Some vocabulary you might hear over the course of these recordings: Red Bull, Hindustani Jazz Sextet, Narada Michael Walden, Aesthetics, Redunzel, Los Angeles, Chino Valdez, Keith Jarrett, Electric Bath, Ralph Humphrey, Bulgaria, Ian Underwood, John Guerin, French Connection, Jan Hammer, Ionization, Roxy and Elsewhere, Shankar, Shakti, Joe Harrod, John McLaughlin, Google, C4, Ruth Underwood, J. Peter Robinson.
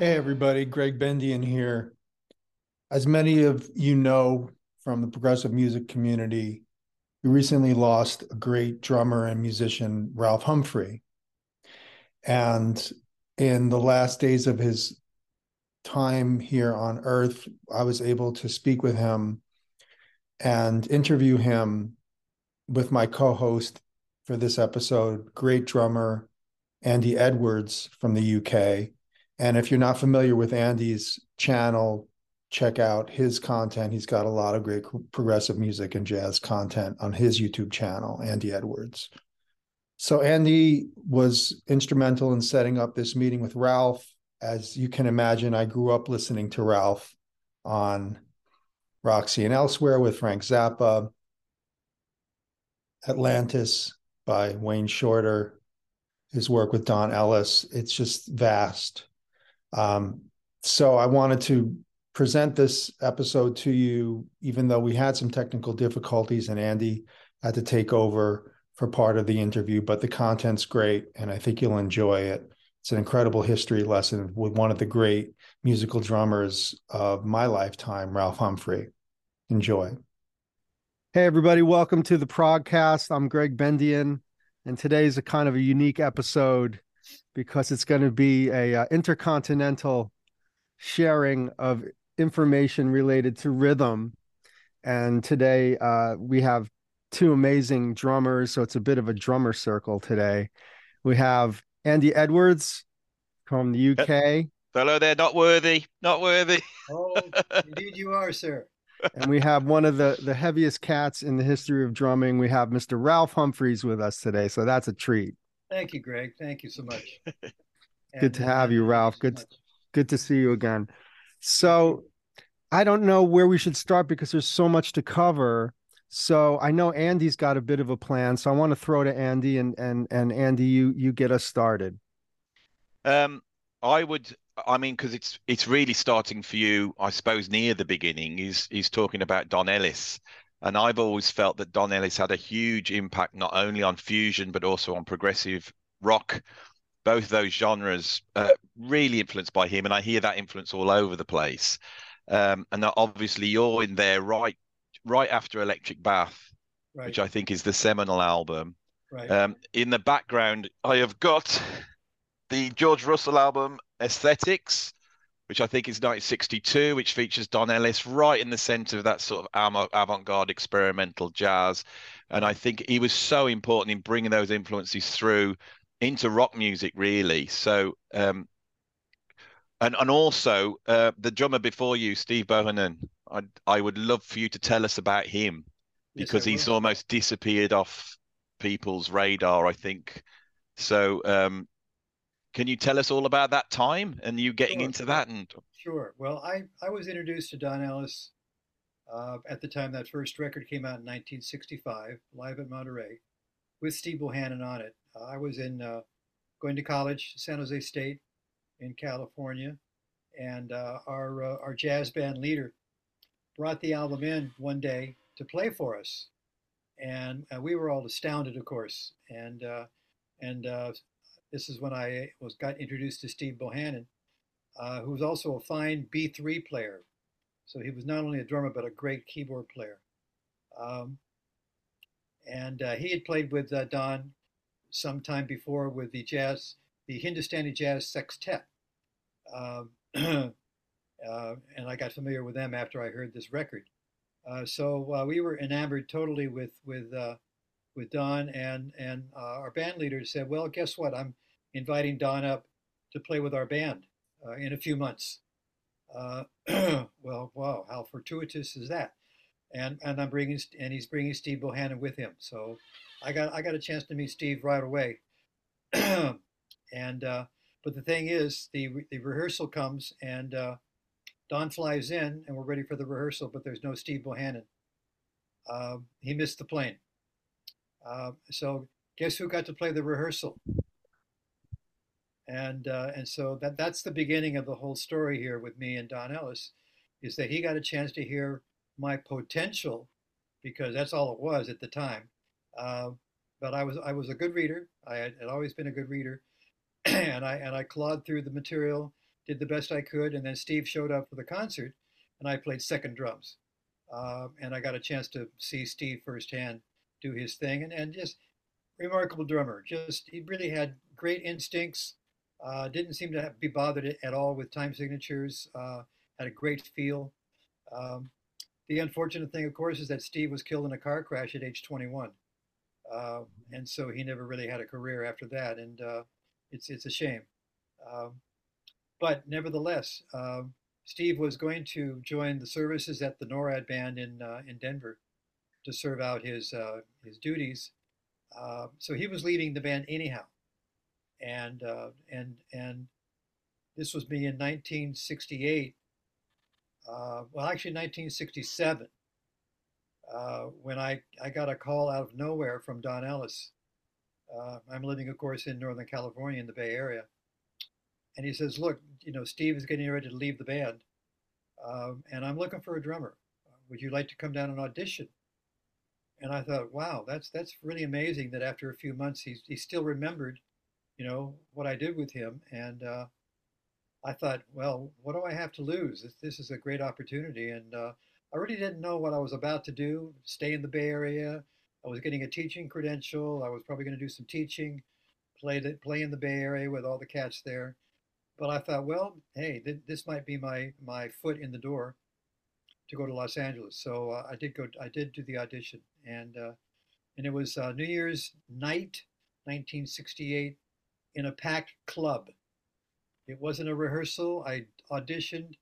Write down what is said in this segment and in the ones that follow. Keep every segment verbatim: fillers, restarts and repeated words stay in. Hey everybody, Greg Bendian here. As many of you know from the progressive music community, we recently lost a great drummer and musician, Ralph Humphrey. And in the last days of his time here on Earth, I was able to speak with him and interview him with my co-host for this episode, great drummer Andy Edwards from the U K. And if you're not familiar with Andy's channel, check out his content. He's got a lot of great progressive music and jazz content on his YouTube channel, Andy Edwards. So Andy was instrumental in setting up this meeting with Ralph. As you can imagine, I grew up listening to Ralph on Roxy and Elsewhere with Frank Zappa, Atlantis by Wayne Shorter, his work with Don Ellis. It's just vast. Um, so I wanted to present this episode to you, even though we had some technical difficulties and Andy had to take over for part of the interview, but the content's great and I think you'll enjoy it. It's an incredible history lesson with one of the great musical drummers of my lifetime, Ralph Humphrey. Enjoy. Hey everybody, welcome to the ProgCast. I'm Greg Bendian and today's a kind of a unique episode because it's going to be a uh, intercontinental sharing of information related to rhythm. And today uh, we have two amazing drummers, so it's a bit of a drummer circle today. We have Andy Edwards from the U K. Hello there, not worthy, not worthy. Oh, indeed you are, sir. And we have one of the, the heaviest cats in the history of drumming. We have Mister Ralph Humphreys with us today, so that's a treat. Thank you, Greg. Thank you so much. Good to have you, Ralph. Good, good to see you again. So I don't know where we should start because there's so much to cover. So I know Andy's got a bit of a plan. So I want to throw to Andy and and and Andy, you you get us started. Um, I would. I mean, because it's it's really starting for you, I suppose, near the beginning. Is he's talking about Don Ellis. And I've always felt that Don Ellis had a huge impact, not only on fusion, but also on progressive rock. Both those genres uh, really influenced by him. And I hear that influence all over the place. Um, and obviously you're in there right right after Electric Bath, right, which I think is the seminal album. Right. Um, in the background, I have got the George Russell album, Aesthetics, which I think is nineteen sixty-two, which features Don Ellis right in the center of that sort of avant-garde experimental jazz. And I think he was so important in bringing those influences through into rock music, really. So, um, and, and also uh, the drummer before you, Steve Bohannon, I, I would love for you to tell us about him, because yes, he's almost disappeared off people's radar, I think. So, um, can you tell us all about that time and you getting sure. into that? And Sure. Well, I, I was introduced to Don Ellis uh, at the time that first record came out in nineteen sixty-five, live at Monterey, with Steve Bohannon on it. Uh, I was in uh, going to college, San Jose State in California, and uh, our, uh, our jazz band leader brought the album in one day to play for us. And uh, we were all astounded, of course. And, uh, and, uh, This is when I was got introduced to Steve Bohannon, uh, who was also a fine B three player. So he was not only a drummer, but a great keyboard player. Um, and uh, he had played with uh, Don some time before with the jazz, the Hindustani Jazz Sextet. Um, uh, and I got familiar with them after I heard this record. Uh, so uh, we were enamored totally with, with uh, with Don, and and uh, our band leader said, well, guess what? I'm inviting Don up to play with our band uh, in a few months. Uh, well, wow, how fortuitous is that? And and I'm bringing and he's bringing Steve Bohannon with him. So I got I got a chance to meet Steve right away. and uh, but the thing is, the re the rehearsal comes and uh, Don flies in, and we're ready for the rehearsal, but there's no Steve Bohannon. Uh, he missed the plane. Uh, so guess who got to play the rehearsal? And uh, and so that that's the beginning of the whole story here with me and Don Ellis, is that he got a chance to hear my potential, because that's all it was at the time. Uh, but I was I was a good reader. I had, had always been a good reader, and I and I clawed through the material, did the best I could, and then Steve showed up for the concert, and I played second drums. Uh, and I got a chance to see Steve firsthand do his thing, and, and just remarkable drummer. Just, he really had great instincts, uh, didn't seem to have, be bothered at all with time signatures, uh, had a great feel. Um, the unfortunate thing, of course, is that Steve was killed in a car crash at age twenty-one. Uh, and so he never really had a career after that, and uh, it's it's a shame. Uh, but nevertheless, uh, Steve was going to join the services at the NORAD band in uh, in Denver to serve out his uh, his duties. Uh, so he was leaving the band anyhow, and uh, and and this was me in nineteen sixty-eight. Uh, well, actually, nineteen sixty-seven. Uh, when I, I got a call out of nowhere from Don Ellis. Uh, I'm living, of course, in Northern California in the Bay Area. And he says, look, you know, Steve is getting ready to leave the band. Um, and I'm looking for a drummer. Would you like to come down and audition? And I thought, wow, that's that's really amazing that after a few months, he's, he still remembered, you know, what I did with him. And uh, I thought, well, what do I have to lose? This, this is a great opportunity. And uh, I really didn't know what I was about to do, stay in the Bay Area. I was getting a teaching credential. I was probably going to do some teaching, play, the, play in the Bay Area with all the cats there. But I thought, well, hey, th this might be my, my foot in the door to go to Los Angeles. So uh, I did go. I did do the audition. And, uh, and it was uh, New Year's night, nineteen sixty-eight, in a packed club. It wasn't a rehearsal. I auditioned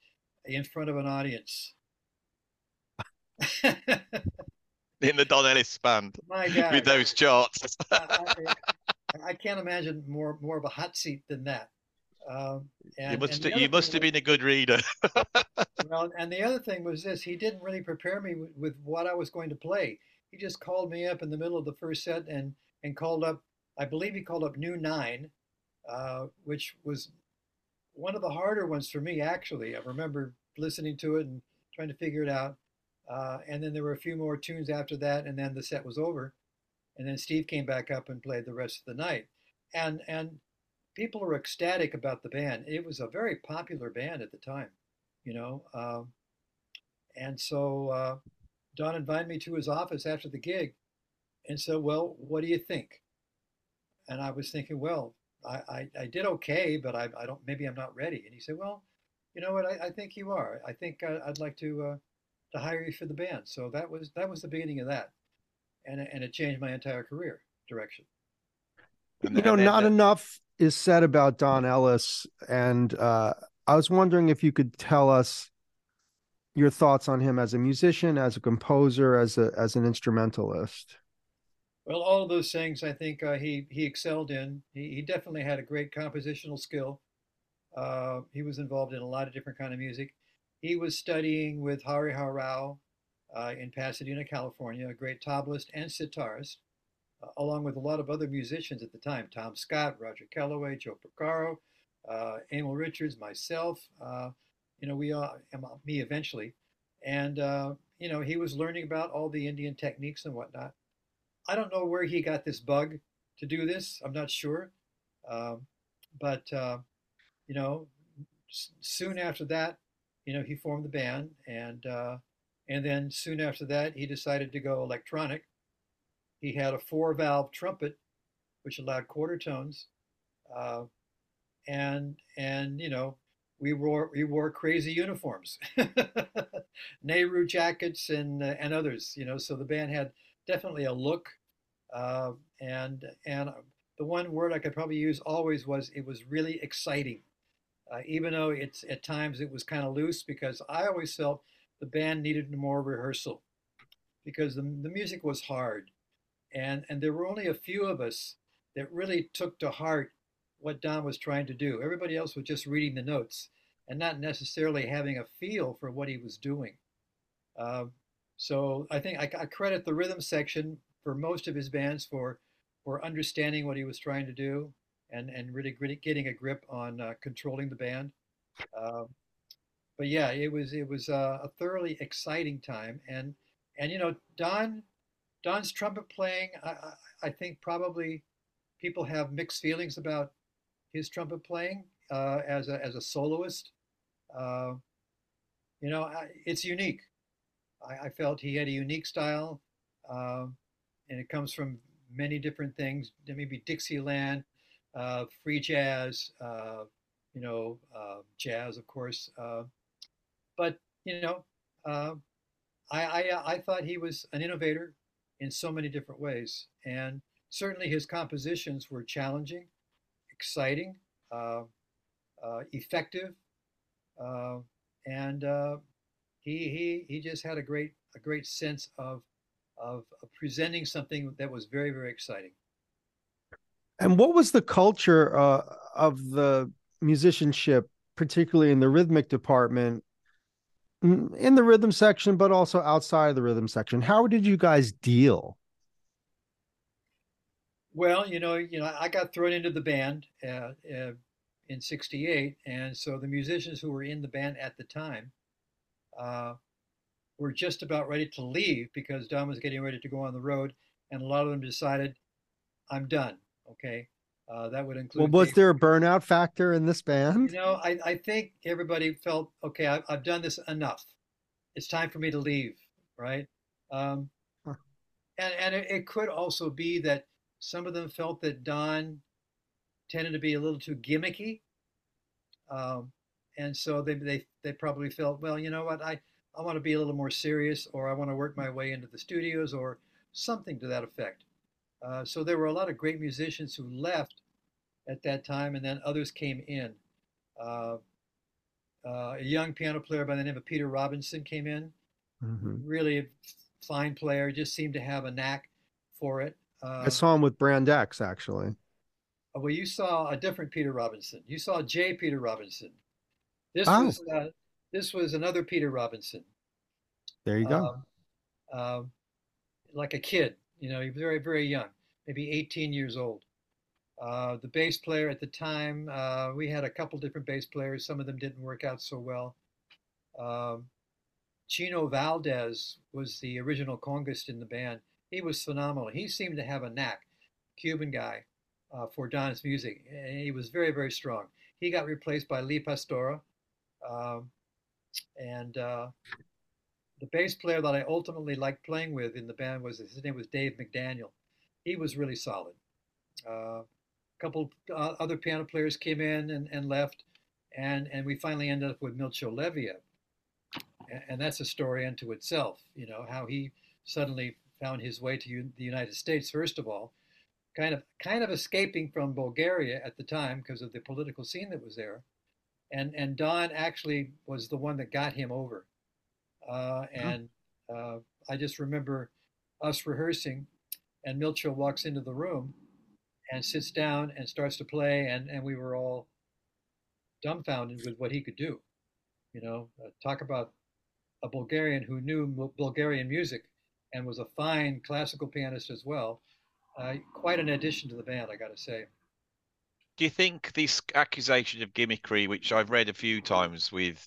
in front of an audience. In the Don Ellis band, my God, with those charts. I, I, I can't imagine more more of a hot seat than that. Um, and, you must, you must have was, been a good reader. Well, and the other thing was this: he didn't really prepare me with, with what I was going to play. He just called me up in the middle of the first set and and called up. I believe he called up New Nine, uh, which was one of the harder ones for me. Actually, I remember listening to it and trying to figure it out. Uh, and then there were a few more tunes after that, and then the set was over. And then Steve came back up and played the rest of the night. And and people were ecstatic about the band. It was a very popular band at the time, you know. Um, and so uh, Don invited me to his office after the gig and said, well, what do you think? And I was thinking, well, I, I, I did okay, but I, I don't, maybe I'm not ready. And he said, well, you know what, I, I think you are. I think I, I'd like to... Uh, to hire you for the band. So that was that was the beginning of that, and and it changed my entire career direction. You know, not enough is said about Don Ellis, and uh, I was wondering if you could tell us your thoughts on him as a musician, as a composer, as a as an instrumentalist. Well, all of those things, I think uh, he he excelled in. He he definitely had a great compositional skill. Uh, he was involved in a lot of different kind of music. He was studying with Hariharao uh, in Pasadena, California, a great tablaist and sitarist, uh, along with a lot of other musicians at the time: Tom Scott, Roger Kellaway, Joe Porcaro, uh, Emil Richards, myself. Uh, you know, we uh, me eventually, and uh, you know, he was learning about all the Indian techniques and whatnot. I don't know where he got this bug to do this. I'm not sure, um, but uh, you know, soon after that, you know, he formed the band, and uh, and then soon after that, he decided to go electronic. He had a four-valve trumpet, which allowed quarter tones, uh, and and you know, we wore we wore crazy uniforms, Nehru jackets and uh, and others. You know, so the band had definitely a look, uh, and and the one word I could probably use always was it was really exciting. Uh, even though it's at times it was kind of loose, because I always felt the band needed more rehearsal, because the, the music was hard, and and there were only a few of us that really took to heart what Don was trying to do. Everybody else was just reading the notes and not necessarily having a feel for what he was doing. Uh, so I think I, I credit the rhythm section for most of his bands for for understanding what he was trying to do. And, and really, really getting a grip on uh, controlling the band. Um, but yeah, it was it was uh, a thoroughly exciting time. And and you know, Don Don's trumpet playing, I, I think probably people have mixed feelings about his trumpet playing. uh, as a as a soloist. Uh, you know, I, it's unique. I, I felt he had a unique style, uh, and it comes from many different things. There may be Dixieland, uh, free jazz, uh, you know, uh, jazz, of course. Uh, but you know, uh, I, I I thought he was an innovator in so many different ways, and certainly his compositions were challenging, exciting, uh, uh, effective, uh, and uh, he he he just had a great a great sense of of presenting something that was very, very exciting. And what was the culture uh, of the musicianship, particularly in the rhythmic department, in the rhythm section, but also outside of the rhythm section? How did you guys deal? Well, you know, you know, I got thrown into the band uh, uh, in sixty-eight, and so the musicians who were in the band at the time uh, were just about ready to leave because Don was getting ready to go on the road, and a lot of them decided, "I'm done." Okay, uh, that would include. Well, was Dave. There a burnout factor in this band? You know, I, I think everybody felt, okay, I, I've done this enough. It's time for me to leave, right? Um, huh. And and it, it could also be that. Some of them felt that Don tended to be a little too gimmicky, um, and so they they they probably felt, well, you know what, I I want to be a little more serious, or I want to work my way into the studios, or something to that effect. Uh, so there were a lot of great musicians who left at that time, and then others came in. Uh, uh, a young piano player by the name of Peter Robinson came in, mm-hmm. really a fine player, just seemed to have a knack for it. Uh, I saw him with Brand X, actually. Well, you saw a different Peter Robinson. You saw J. Peter Robinson. This oh. was uh, this was another Peter Robinson. There you go. Uh, uh, like a kid, you know, he was very, very young, maybe eighteen years old. Uh, the bass player at the time, uh, we had a couple different bass players. Some of them didn't work out so well. Um, Chino Valdez was the original congas in the band. He was phenomenal. He seemed to have a knack, Cuban guy, uh, for Don's music. And he was very, very strong. He got replaced by Lee Pastora. Um, and uh, the bass player that I ultimately liked playing with in the band was, his name was Dave McDaniel. He was really solid. Uh, a couple uh, other piano players came in and, and left. And, and we finally ended up with Milcho Leviev. And, and that's a story unto itself, you know, how he suddenly found his way to U- the United States, first of all, kind of kind of escaping from Bulgaria at the time because of the political scene that was there. And and Don actually was the one that got him over. Uh, and uh, I just remember us rehearsing, and Milcho walks into the room and sits down and starts to play, and, and we were all dumbfounded with what he could do. You know, uh, talk about a Bulgarian who knew M- Bulgarian music, and was a fine classical pianist as well. Uh, quite an addition to the band, I got to say. Do you think this accusation of gimmickry, which I've read a few times with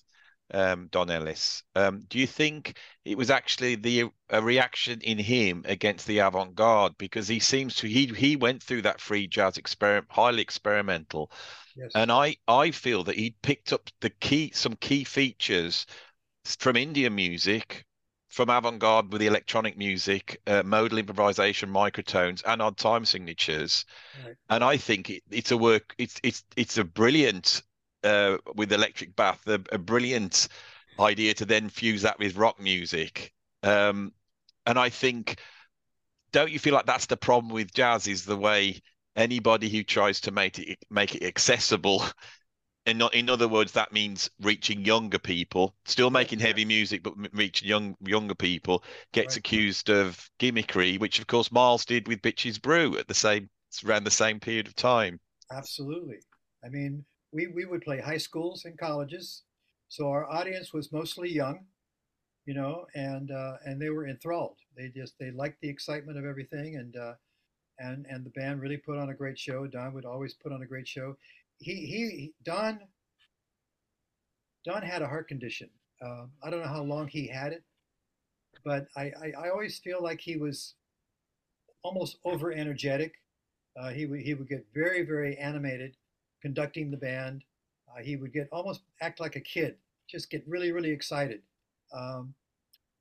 um, Don Ellis, um, do you think it was actually the a reaction in him against the avant-garde? Because he seems to, he he went through that free jazz experiment, highly experimental. Yes. And I, I feel that he picked up the key, some key features from Indian music, from avant-garde with the electronic music, uh, modal improvisation, microtones, and odd time signatures, right. And I think it, it's a work. It's it's it's a brilliant uh, with Electric Bath, a, a brilliant idea to then fuse that with rock music. Um, and I think, don't you feel like that's the problem with jazz? Is the way anybody who tries to make it make it accessible. And not, in other words, that means reaching younger people, still making heavy music, but reaching young, younger people, gets right. accused of gimmickry, which, of course, Miles did with Bitches Brew at the same around the same period of time. Absolutely. I mean, we, we would play high schools and colleges, so our audience was mostly young, you know, and uh, and they were enthralled. They just they liked the excitement of everything, and uh, and and the band really put on a great show. Don would always put on a great show. He, he Don Don had a heart condition. Uh, I don't know how long he had it, but I, I, I always feel like he was almost over energetic. Uh, he would he would get very, very animated conducting the band, Uh, he would get almost act like a kid, just get really, really excited. Um,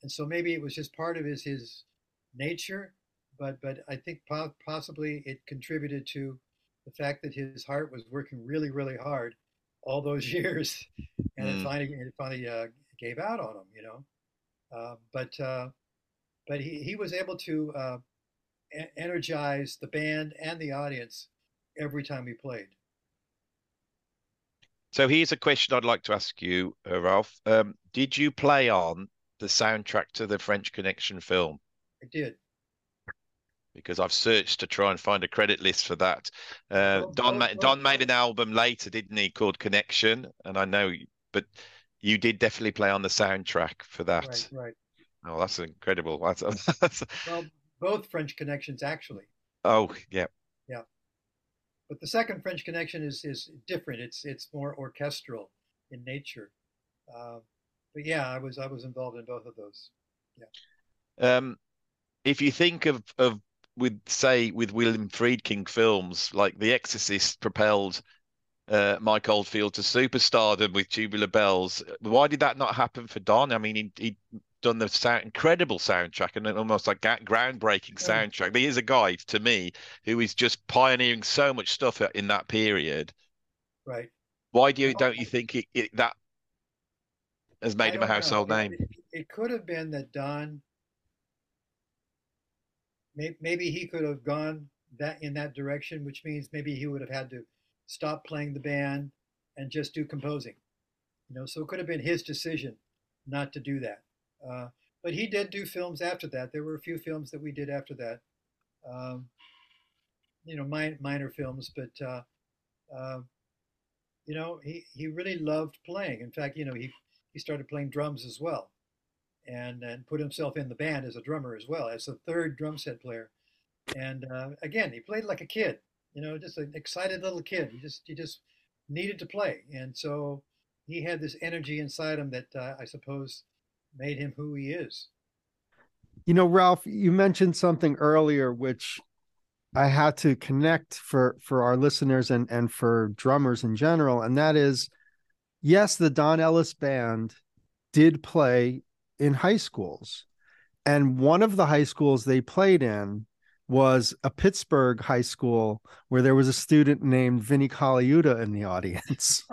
and so maybe it was just part of his, his nature, but, but I think po- possibly it contributed to the fact that his heart was working really, really hard all those years, and mm. it finally, it finally uh, gave out on him, you know. Uh, but uh, but he, he was able to uh, a- energize the band and the audience every time he played. So here's a question I'd like to ask you, uh, Ralph. Um, did you play on the soundtrack to the French Connection film? I did. Because I've searched to try and find a credit list for that. Uh, oh, Don, oh, Ma- Don oh. made an album later, didn't he, called Connection? And I know, but you did definitely play on the soundtrack for that. Right, right. Oh, that's incredible. That's, that's... Well, both French Connections, actually. Oh, yeah. Yeah. But the second French Connection is is different. It's it's more orchestral in nature. Uh, but yeah, I was I was involved in both of those. Yeah. Um, if you think of of with say with William Friedkin films like The Exorcist propelled uh, Mike Oldfield to superstardom with Tubular Bells, why did that not happen for Don? I mean, he he done the sound, incredible soundtrack and almost like that groundbreaking soundtrack. He is a guy to me who is just pioneering so much stuff in that period. Right. Why do you, don't you think it, it, that has made him a household know. name? It, it, it could have been that Don, may, maybe he could have gone that in that direction, which means maybe he would have had to stop playing the band and just do composing. You know, so it could have been his decision not to do that. Uh, but he did do films after that. There were a few films that we did after that, um, you know, min- minor films. But uh, uh, you know, he, he really loved playing. In fact, you know, he he started playing drums as well, and and put himself in the band as a drummer as well, as the third drum set player. And uh, again, he played like a kid, you know, just an excited little kid. He just he just needed to play, and so he had this energy inside him that uh, I suppose made him who he is. You know, Ralph, you mentioned something earlier, which I had to connect for, for our listeners and, and for drummers in general. And that is, yes, the Don Ellis band did play in high schools. And one of the high schools they played in was a Pittsburgh high school where there was a student named Vinnie Colaiuta in the audience.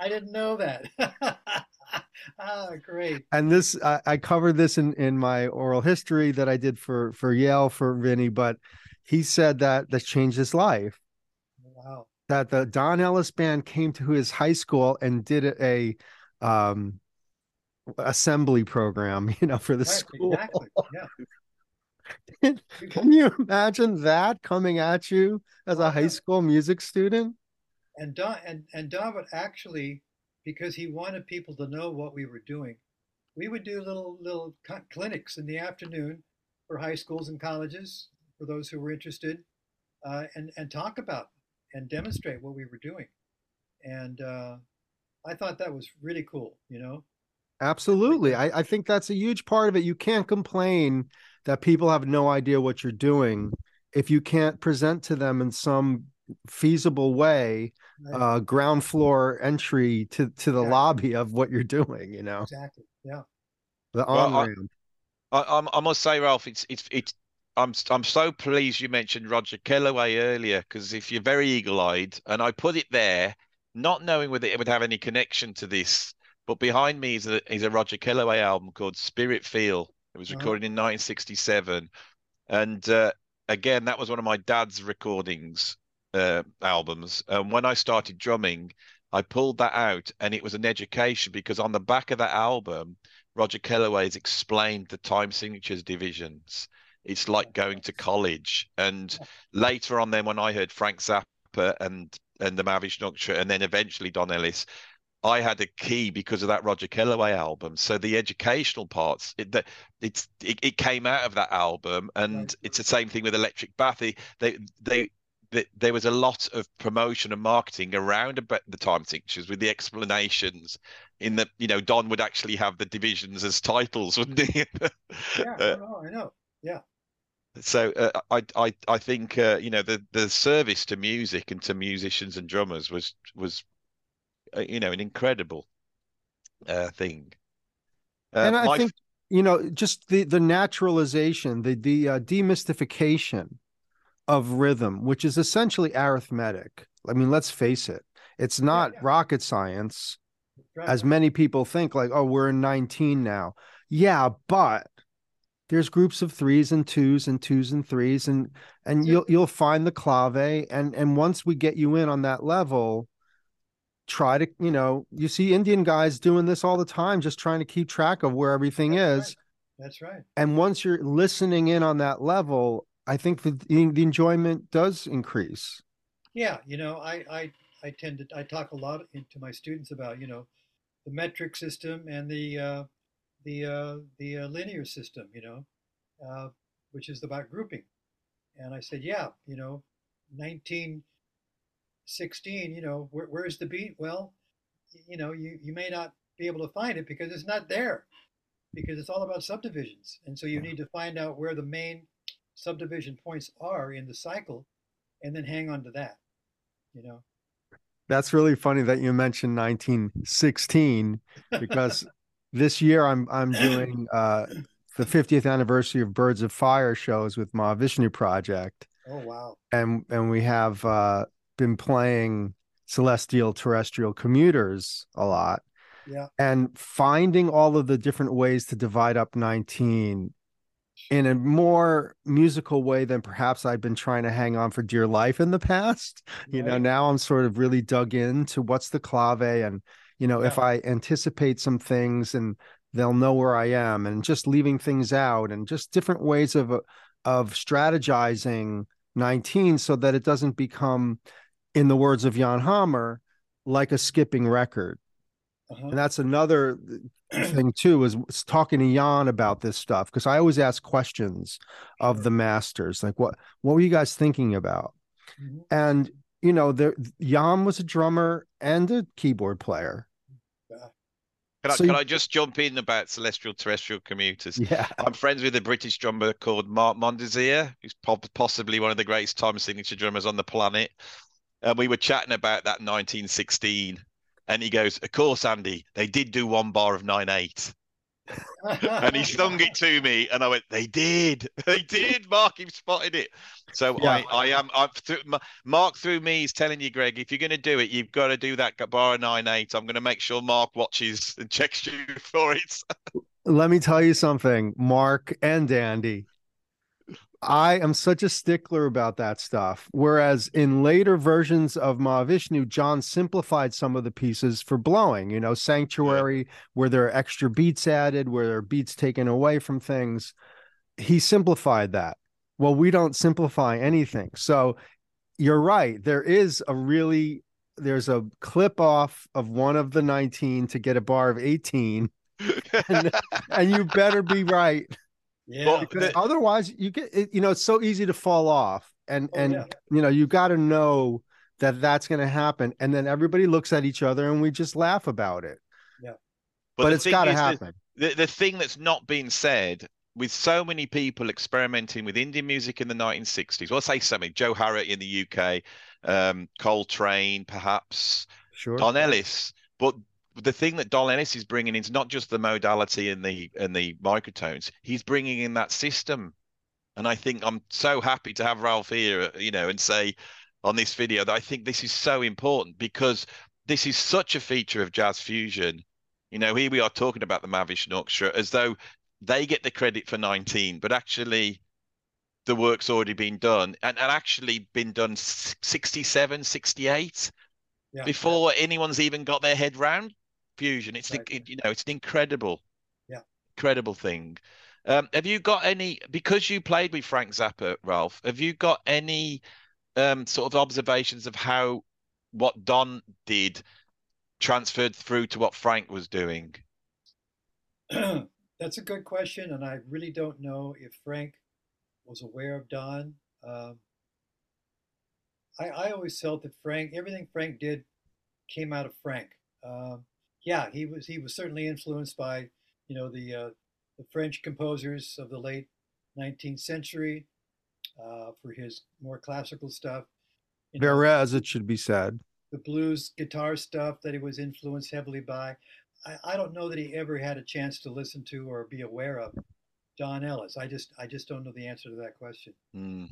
I didn't know that. Ah, great. And this, I, I covered this in, in my oral history that I did for, for Yale for Vinny, but he said that that changed his life. Wow. That the Don Ellis band came to his high school and did a um, assembly program, you know, for the right, school. Exactly. Yeah. Can you imagine that coming at you as a high school music student? And Don, and, and Don would actually, because he wanted people to know what we were doing, we would do little little clinics in the afternoon for high schools and colleges, for those who were interested, uh, and, and talk about and demonstrate what we were doing. And uh, I thought that was really cool, you know? Absolutely. I, I think that's a huge part of it. You can't complain that people have no idea what you're doing if you can't present to them in some feasible way, uh, ground floor entry to, to the exactly. lobby of what you're doing, you know. Exactly. Yeah. The on ramp. Well, I, I, I must say, Ralph, it's it's it's I'm I'm so pleased you mentioned Roger Kellaway earlier, because if you're very eagle-eyed, and I put it there, not knowing whether it would have any connection to this, but behind me is a is a Roger Kellaway album called Spirit Feel. It was recorded oh. in nineteen sixty-seven, and uh, again, that was one of my dad's recordings. Uh, albums. And when I started drumming, I pulled that out, and it was an education, because on the back of that album, Roger Kellaway's explained the time signatures divisions. It's like going to college. And later on then, when I heard Frank Zappa and and the Mahavishnu Orchestra, and then eventually Don Ellis, I had a key because of that Roger Kellaway album. So the educational parts, it that it's it, it came out of that album. And it's the same thing with Electric Bath. They they, they there was a lot of promotion and marketing around about the time signatures with the explanations in that, you know, Don would actually have the divisions as titles, wouldn't he? yeah, uh, no, I know. Yeah. So uh, I, I, I think, uh, you know, the, the service to music and to musicians and drummers was, was uh, you know, an incredible uh, thing. Uh, and I think, you know, just the, the naturalization, the, the uh, demystification of rhythm, which is essentially arithmetic. I mean, let's face it. It's not yeah, yeah. rocket science, right. as many people think, like, oh, we're in nineteen now. Yeah, but there's groups of threes and twos and twos and threes, and and yeah. you'll you'll find the clave. And and once we get you in on that level, try to, you know, you see Indian guys doing this all the time, just trying to keep track of where everything That's is. Right. That's right. And once you're listening in on that level, I think the the enjoyment does increase. Yeah, you know, I I I tend to I talk a lot to my students about, you know, the metric system and the uh, the uh, the uh, linear system, you know, uh, which is about grouping. And I said, yeah, you know, nineteen sixteen, you know, where, where's the beat? Well, you know, you, you may not be able to find it because it's not there, because it's all about subdivisions. And so you need to find out where the main subdivision points are in the cycle and then hang on to that, you know. That's really funny that you mentioned nineteen sixteen, because this year I'm I'm doing uh, the fiftieth anniversary of Birds of Fire shows with Mahavishnu Project. Oh, wow. And and we have uh, been playing Celestial Terrestrial Commuters a lot. Yeah. And finding all of the different ways to divide up nineteen in a more musical way than perhaps I've been trying to hang on for dear life in the past. You right. know, now I'm sort of really dug into what's the clave, and, you know, yeah. if I anticipate some things and they'll know where I am, and just leaving things out, and just different ways of, of strategizing nineteen so that it doesn't become, in the words of Jan Hammer, like a skipping record. Uh-huh. And that's another thing too, is, is talking to Jan about this stuff, because I always ask questions of the masters, like, what what were you guys thinking about? Mm-hmm. And you know, there Jan was a drummer and a keyboard player. Can, so I, can you, I just jump in about Celestial Terrestrial Commuters? Yeah. I'm friends with a British drummer called Mark Mondesir, who's possibly one of the greatest time signature drummers on the planet, and we were chatting about that nineteen sixteen. And he goes, of course, Andy, they did do one bar of nine eight. And he sung it to me, and I went, they did. They did. Mark, he spotted it. So yeah. I, I am, I've th Mark through me is telling you, Greg, if you're going to do it, you've got to do that bar of nine eight. I'm going to make sure Mark watches and checks you for it. Let me tell you something, Mark and Andy. I am such a stickler about that stuff, whereas in later versions of Mahavishnu, John simplified some of the pieces for blowing, you know, Sanctuary, yeah. where there are extra beats added, where there are beats taken away from things. He simplified that. Well, we don't simplify anything. So you're right. There is a really, there's a clip off of one of the nineteen to get a bar of eighteen, and, and you better be right. Yeah, well, because the, otherwise you get, you know, it's so easy to fall off, and oh, and yeah. you know, you got to know that that's going to happen, and then everybody looks at each other and we just laugh about it. Yeah, but, but it's got to happen. The, the, the thing that's not being said, with so many people experimenting with Indian music in the nineteen sixties, well, say something, Joe Harrod in the U K, um, Coltrane, perhaps, sure, Don Ellis, but the thing that Don Ellis is bringing in is not just the modality and the and the microtones. He's bringing in that system, and I think I'm so happy to have Ralph here, you know, and say on this video that I think this is so important, because this is such a feature of jazz fusion. You know, here we are talking about the Mahavishnu Orchestra as though they get the credit for nineteen, but actually the work's already been done, and, and actually been done sixty-seven, sixty-eight, yeah, before yeah. anyone's even got their head round fusion. It's right. it, you know, it's an incredible, yeah, incredible thing. Um, have you got any, because you played with Frank Zappa, Ralph? Have you got any um, sort of observations of how what Don did transferred through to what Frank was doing? That's a good question, and I really don't know if Frank was aware of Don. Um, I, I always felt that Frank, everything Frank did, came out of Frank. Um, Yeah, he was he was certainly influenced by, you know, the uh, the French composers of the late nineteenth century uh, for his more classical stuff. Varèse, it should be said. the blues guitar stuff that he was influenced heavily by. I, I don't know that he ever had a chance to listen to or be aware of Don Ellis. I just I just don't know the answer to that question. Mm.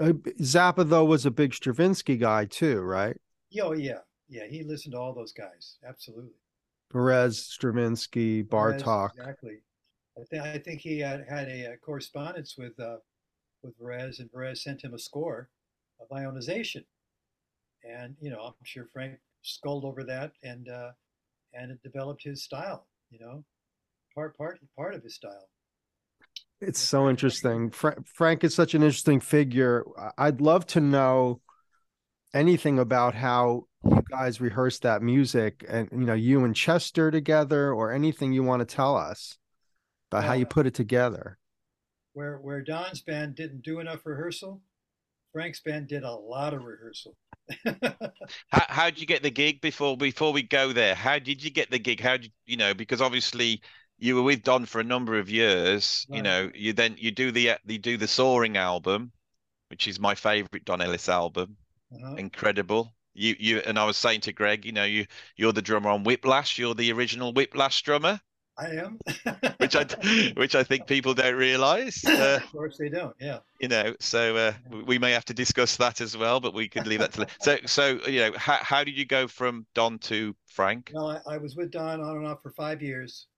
Uh, Zappa, though, was a big Stravinsky guy, too, right? Oh, yeah. Yeah, he listened to all those guys. Absolutely. Varèse, Stravinsky, Bartok. Exactly. I, th I think he had, had a, a correspondence with uh, with Varèse, and Varèse sent him a score of Ionization. And, you know, I'm sure Frank sculled over that, and uh, and it developed his style, you know, part, part, part of his style. It's so interesting. Fra- Frank is such an interesting figure. I'd love to know anything about how you guys rehearsed that music, and, you know, you and Chester together, or anything you want to tell us about how you put it together. Where, where Don's band didn't do enough rehearsal, Frank's band did a lot of rehearsal. how, how did you get the gig? Before before we go there, how did you get the gig? How did you know? Because obviously you were with Don for a number of years. Right. You know, you then you do the you do the Soaring album, which is my favorite Don Ellis album. Uh-huh. Incredible. You you and I was saying to Greg, you know, you you're the drummer on Whiplash. You're the original Whiplash drummer. I am, which I which I think people don't realize. Uh, of course, they don't. Yeah, you know. So uh, we may have to discuss that as well, but we could leave that to. so so you know, how how did you go from Don to Frank? Well, I, I was with Don on and off for five years,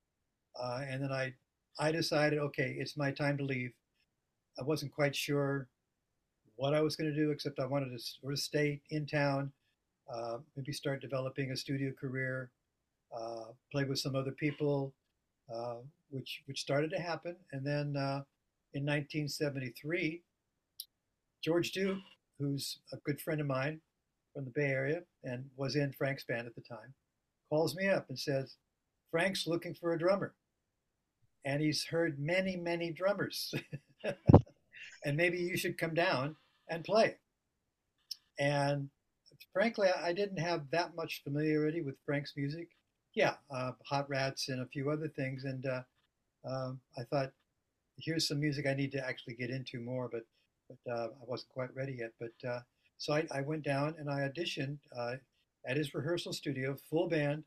uh, and then I I decided, okay, it's my time to leave. I wasn't quite sure what I was going to do, except I wanted to sort of stay in town, uh, maybe start developing a studio career, uh, play with some other people. Uh, which which started to happen, and then uh, in nineteen seventy-three, George Duke, who's a good friend of mine from the Bay Area and was in Frank's band at the time, calls me up and says, "Frank's looking for a drummer, and he's heard many many drummers, and maybe you should come down and play." And frankly, I didn't have that much familiarity with Frank's music. Yeah, uh, Hot Rats and a few other things, and uh, um, I thought, here's some music I need to actually get into more, but, but uh, I wasn't quite ready yet. But uh, so I, I went down and I auditioned uh, at his rehearsal studio, full band.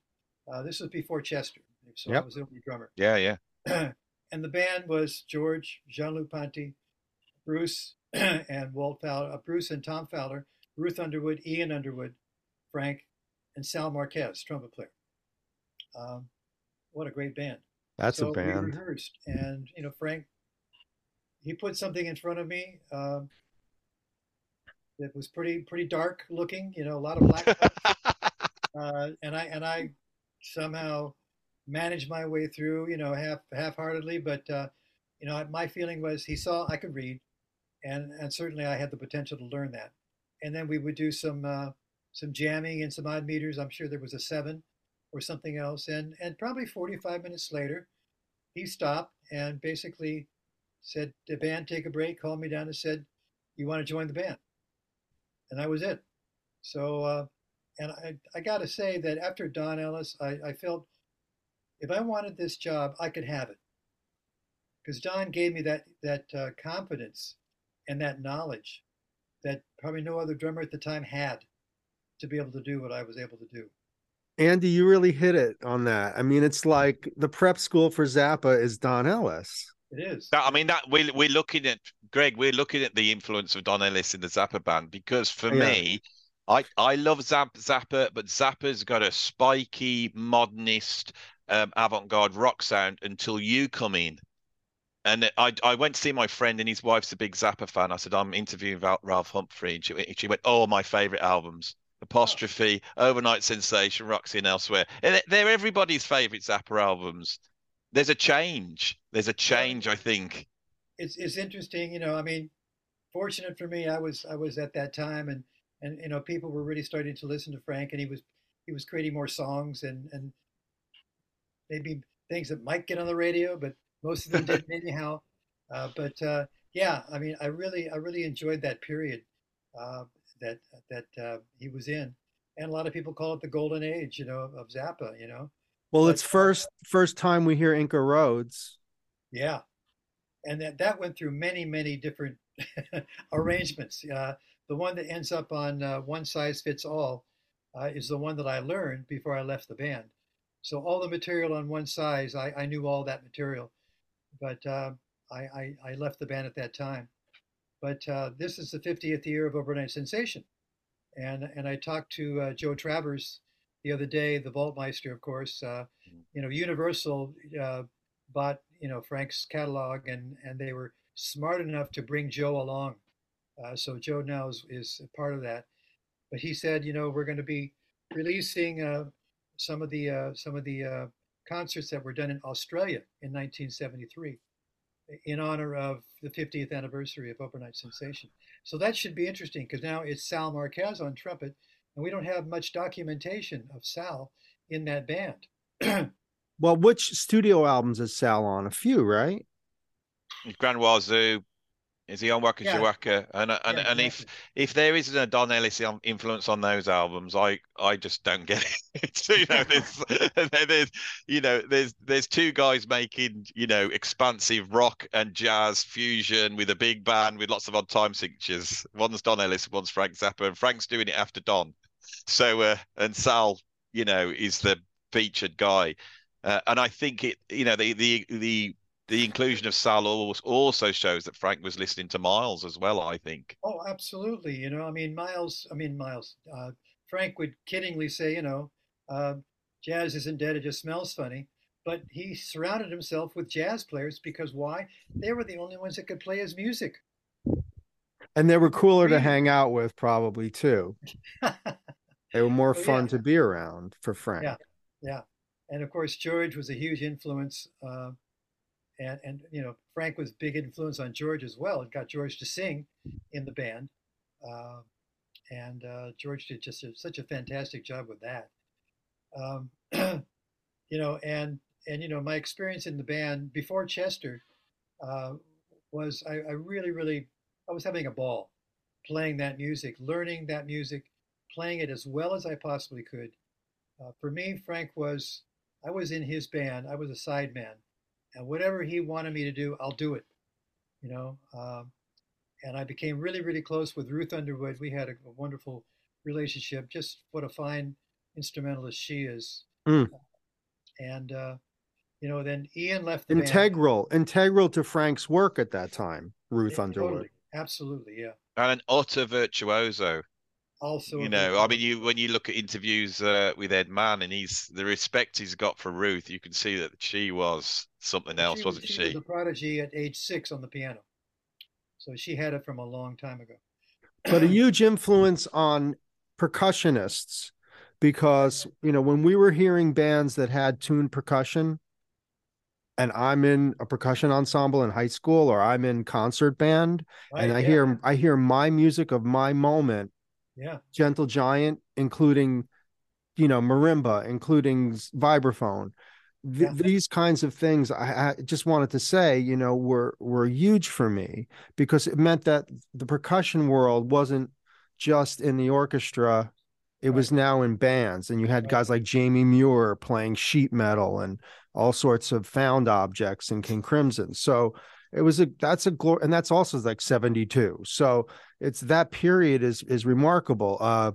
Uh, this was before Chester, so yep. I was the only drummer. Yeah, yeah. And the band was George, Jean-Loup Ponty, Bruce, and Walt Fowler, uh, Bruce and Tom Fowler, Ruth Underwood, Ian Underwood, Frank, and Sal Marquez, trumpet player. Um, what a great band. That's so a band. We rehearsed, and you know, Frank, he put something in front of me um, that was pretty pretty dark looking, you know, a lot of black. uh, and I and I somehow managed my way through, you know, half half heartedly, but uh, you know, my feeling was he saw I could read, and and certainly I had the potential to learn that. And then we would do some uh, some jamming and some odd meters. I'm sure there was a seven. Or something else, and and probably forty-five minutes later, he stopped and basically said, "The band, take a break." Called me down and said, "You want to join the band?" And that was it. So, uh, and I I gotta say that after Don Ellis, I I felt if I wanted this job, I could have it, because Don gave me that that uh, confidence and that knowledge that probably no other drummer at the time had to be able to do what I was able to do. Andy, you really hit it on that. I mean, it's like the prep school for Zappa is Don Ellis. It is. I mean, that we we're, we're looking at Greg. We're looking at the influence of Don Ellis in the Zappa band, because for yeah. me, I I love Zappa, but Zappa's got a spiky, modernist, um, avant-garde rock sound until you come in. And I I went to see my friend, and his wife's a big Zappa fan. I said, "I'm interviewing Ralph Humphrey," and she she went, "Oh, my favorite albums." Apostrophe, oh. Overnight Sensation, Roxy and Elsewhere. They're everybody's favorite Zappa albums. There's a change. There's a change, I think. It's it's interesting, you know. I mean, fortunate for me, I was I was at that time, and and you know, people were really starting to listen to Frank, and he was he was creating more songs and and maybe things that might get on the radio, but most of them didn't anyhow. Uh, but uh, yeah, I mean, I really I really enjoyed that period. Uh, that that uh, he was in, and a lot of people call it the golden age, you know, of Zappa, you know. Well, but, it's first first time we hear Inca Roads. Yeah, and that that went through many many different arrangements. Uh, the one that ends up on uh, One Size Fits All uh, is the one that I learned before I left the band. So all the material on One Size, I, I knew all that material, but uh, I, I, I left the band at that time. But uh, this is the fiftieth year of Overnight Sensation. And and I talked to uh, Joe Travers the other day, the Vaultmeister, of course. Uh, you know, Universal uh, bought, you know, Frank's catalog, and, and they were smart enough to bring Joe along. Uh, so Joe now is, is part of that. But he said, you know, we're going to be releasing uh, some of the uh, some of the uh, concerts that were done in Australia in nineteen seventy-three in honor of the fiftieth anniversary of Overnight Sensation. So that should be interesting, because now it's Sal Marquez on trumpet, and we don't have much documentation of Sal in that band. Well, which studio albums is Sal on? A few, right? Grand Wazoo. Is he on Waka yeah. Jawaka? And and, yeah, exactly. and if if there isn't a Don Ellis influence on those albums, I, I just don't get it. you know, there's, there's you know there's there's two guys making you know expansive rock and jazz fusion with a big band with lots of odd time signatures. One's Don Ellis, one's Frank Zappa, and Frank's doing it after Don. So uh, and Sal, you know, is the featured guy, uh, and I think it you know the the the. The inclusion of Sal also shows that Frank was listening to Miles as well, I think. Oh, absolutely. You know, I mean, Miles, I mean, Miles, uh, Frank would kiddingly say, you know, uh, jazz isn't dead, it just smells funny. But he surrounded himself with jazz players because why? They were the only ones that could play his music. And they were cooler to hang out with probably too. They were more fun oh, yeah. to be around for Frank. Yeah, yeah. And of course, George was a huge influence. Uh, And, and, you know, Frank was a big influence on George as well. It got George to sing in the band. Uh, and uh, George did just a, such a fantastic job with that. Um, you know, and, and, you know, my experience in the band before Chester uh, was I, I really, really, I was having a ball playing that music, learning that music, playing it as well as I possibly could. Uh, for me, Frank was, I was in his band. I was a sideman. And whatever he wanted me to do, I'll do it, you know. Um, and I became really, really close with Ruth Underwood. We had a, a wonderful relationship. Just what a fine instrumentalist she is. Mm. And, uh, you know, then Ian left the Integral, band. Integral to Frank's work at that time, Ruth yeah, Underwood. Totally. Absolutely, yeah. And an utter virtuoso. Also, you know, I mean, you when you look at interviews uh, with Ed Mann, and he's the respect he's got for Ruth, you can see that she was something else, she, wasn't she? She was a prodigy at age six on the piano, so she had it from a long time ago. But a huge influence on percussionists, because you know when we were hearing bands that had tuned percussion, and I'm in a percussion ensemble in high school, or I'm in concert band, right, and I yeah. hear I hear my music of my moment. Yeah, Gentle Giant, including, you know, marimba, including vibraphone, Th yeah. these kinds of things. I, I just wanted to say, you know, were were huge for me because it meant that the percussion world wasn't just in the orchestra; it right. was now in bands, and you had right. guys like Jamie Muir playing sheet metal and all sorts of found objects and King Crimson. So. It was a that's a glor and that's also like seventy-two. So it's that period is is remarkable. Uh,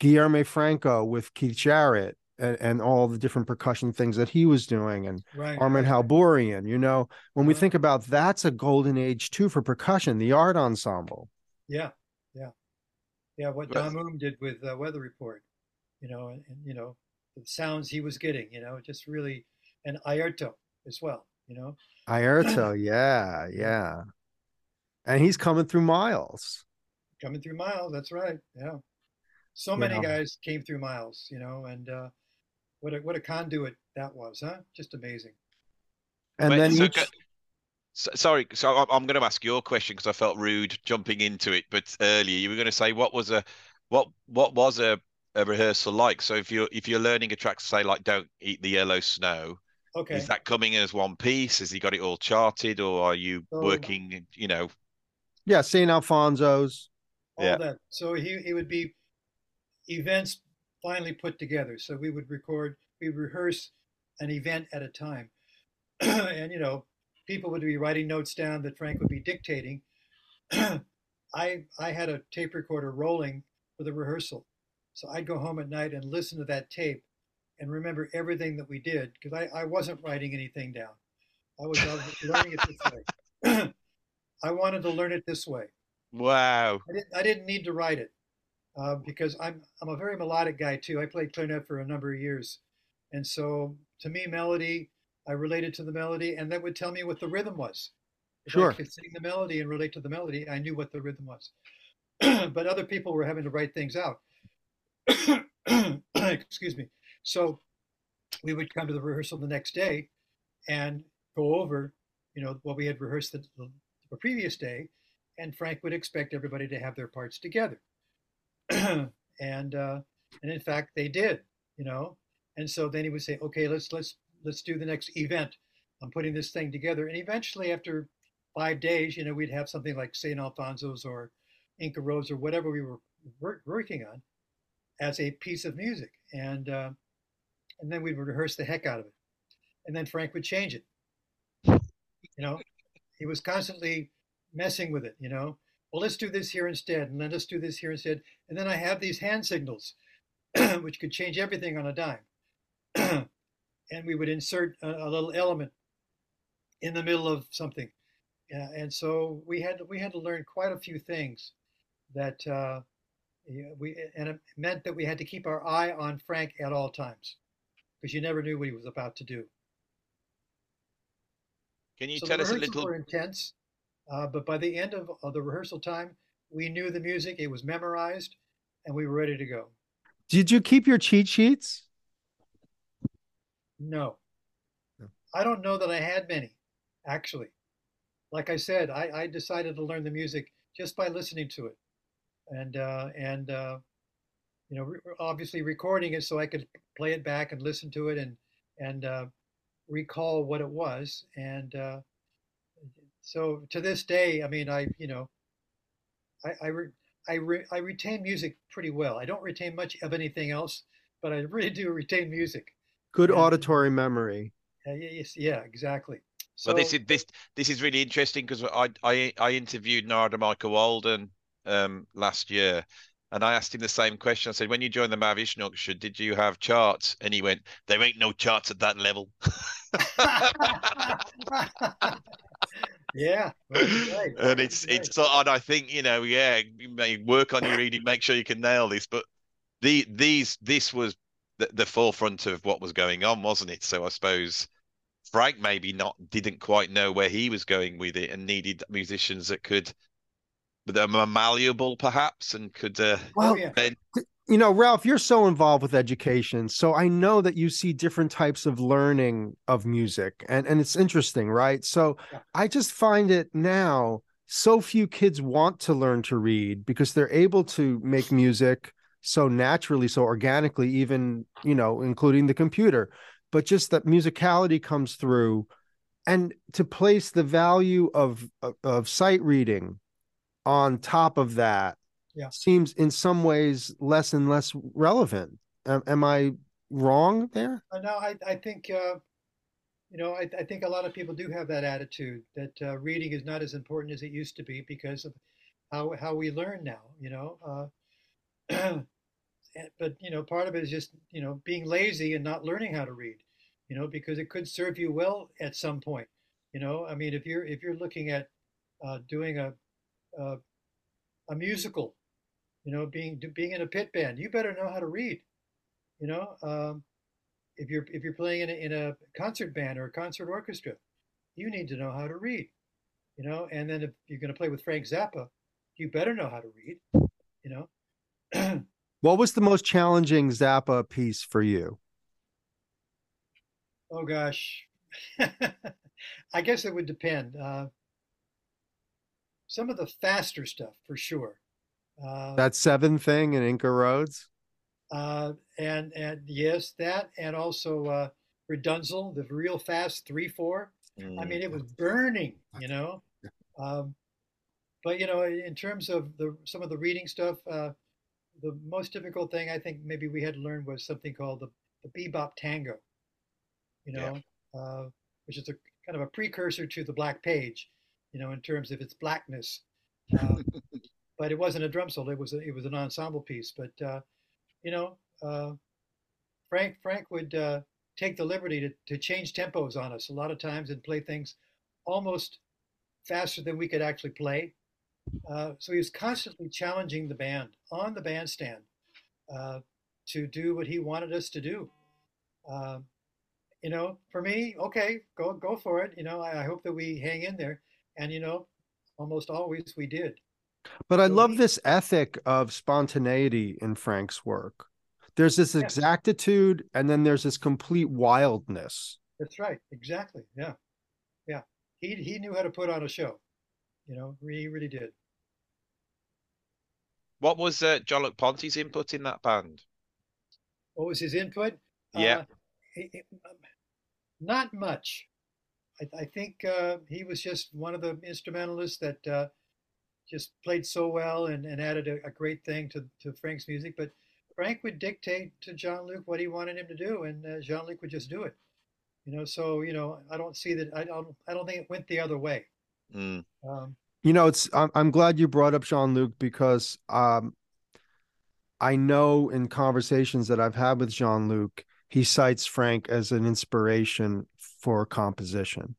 Guilherme Franco with Keith Jarrett and, and all the different percussion things that he was doing, and right, Armin right. Halborian. You know, when we right. think about that's a golden age too for percussion, the art ensemble. Yeah, yeah, yeah. What Don Oom did with uh, Weather Report, you know, and, and you know the sounds he was getting, you know, just really, and Ayrton as well. You know, Ayrton, yeah, yeah, and he's coming through Miles. Coming through Miles, that's right. Yeah, so you many know. guys came through Miles, you know, and uh, what a what a conduit that was, huh? Just amazing. And Wait, then, so, each... so, sorry, so I'm, I'm going to ask your question because I felt rude jumping into it. But earlier, you were going to say what was a what what was a, a rehearsal like? So if you're if you're learning a track, say like "Don't Eat the Yellow Snow." Okay. Is that coming in as one piece? Has he got it all charted, or are you so, working? You know, yeah, Saint Alfonso's, all yeah. that. So he it would be events finally put together. So we would record, we rehearse an event at a time, and you know, people would be writing notes down that Frank would be dictating, I, I had a tape recorder rolling for the rehearsal. So I'd go home at night and listen to that tape and remember everything that we did, because I, I wasn't writing anything down. I was, I was learning it this way. I wanted to learn it this way. Wow. I didn't, I didn't need to write it uh, because I'm, I'm a very melodic guy, too. I played clarinet for a number of years. And so to me, melody, I related to the melody, and that would tell me what the rhythm was. If sure. I could sing the melody and relate to the melody, I knew what the rhythm was. But other people were having to write things out. Excuse me. So we would come to the rehearsal the next day and go over, you know, what we had rehearsed the, the, the previous day, and Frank would expect everybody to have their parts together. and uh, and in fact, they did, you know. And so then he would say, okay, let's let's let's do the next event. I'm putting this thing together. And eventually, after five days, you know, we'd have something like Saint Alfonso's or Inca Rose or whatever we were work, working on as a piece of music. And uh, and then we would rehearse the heck out of it. And then Frank would change it. You know, he was constantly messing with it, you know. Well, let's do this here instead, and then let's do this here instead. And then I have these hand signals, which could change everything on a dime. And we would insert a, a little element in the middle of something. Uh, and so we had we had to learn quite a few things that uh, we, and it meant that we had to keep our eye on Frank at all times, because you never knew what he was about to do. Can you so tell us a little? Were intense, uh, but by the end of, of the rehearsal time, we knew the music, it was memorized, and we were ready to go. Did you keep your cheat sheets? No. no. I don't know that I had many, actually. Like I said, I, I decided to learn the music just by listening to it. And, uh, and uh, you know, re obviously recording it so I could play it back and listen to it and, and uh, recall what it was. And uh, so to this day, I mean, I, you know, I, I, re I, re I retain music pretty well. I don't retain much of anything else, but I really do retain music. Good yeah. auditory memory. Uh, yes, yeah, exactly. So well, this is this this is really interesting, because I, I I interviewed Narada Michael Walden um, last year, and I asked him the same question. I said, "When you joined the Mahavishnu Orchestra, did you have charts?" And he went, "There ain't no charts at that level." Yeah, right. And it's right. it's and I think, you know, yeah, you may work on your reading, make sure you can nail this, but the these this was. The, the forefront of what was going on, wasn't it? So I suppose Frank maybe not didn't quite know where he was going with it, and needed musicians that could, that are malleable perhaps, and could. Uh, well, yeah. And you know, Ralph, you're so involved with education, so I know that you see different types of learning of music, and and it's interesting, right? So yeah. I just find it now so few kids want to learn to read, because they're able to make music so naturally, so organically, even, you know, including the computer, but just that musicality comes through, and to place the value of, of, of sight reading on top of that yeah. seems in some ways less and less relevant. Am, am I wrong there? Uh, no, I, I think, uh, you know, I, I think a lot of people do have that attitude that uh, reading is not as important as it used to be because of how, how we learn now, you know, uh, but, you know, part of it is just, you know, being lazy and not learning how to read, you know, because it could serve you well at some point. You know, I mean, if you're if you're looking at uh, doing a, a a musical, you know, being being in a pit band, you better know how to read. You know, um, if you're if you're playing in a, in a concert band or a concert orchestra, you need to know how to read. You know, and then if you're going to play with Frank Zappa, you better know how to read. You know. What was the most challenging Zappa piece for you? Oh, gosh. I guess it would depend. Uh, some of the faster stuff, for sure. Uh, that Seven thing in Inca Roads? Uh, and, and yes, that, and also uh, Redunzel, the real fast three four. Mm. I mean, it was burning, you know? Um, but, you know, in terms of the some of the reading stuff, uh, the most difficult thing I think maybe we had learned was something called the, the bebop tango, you know, yeah. uh, which is a kind of a precursor to the black page, you know, in terms of its blackness. Um, but it wasn't a drum solo. It was a, it was an ensemble piece. But uh, you know, uh, Frank Frank would uh, take the liberty to to change tempos on us a lot of times and play things almost faster than we could actually play. Uh, so he was constantly challenging the band on the bandstand uh, to do what he wanted us to do. Uh, you know, for me, okay, go go for it. You know, I, I hope that we hang in there, and you know, almost always we did. But I love this ethic of spontaneity in Frank's work. There's this exactitude, and then there's this complete wildness. That's right. Exactly. Yeah. Yeah. He he knew how to put on a show. You know, he really did. What was uh, John Ponte's input in that band? What was his input? Yeah. Uh, he, he, not much. I, I think uh, he was just one of the instrumentalists that uh, just played so well and, and added a, a great thing to, to Frank's music. But Frank would dictate to Jean-Luc what he wanted him to do, and uh, Jean-Luc would just do it. You know, so, you know, I don't see that. I don't, I don't think it went the other way. Mm. Um, you know, it's, I'm, I'm glad you brought up Jean-Luc, because um, I know in conversations that I've had with Jean-Luc, he cites Frank as an inspiration for composition,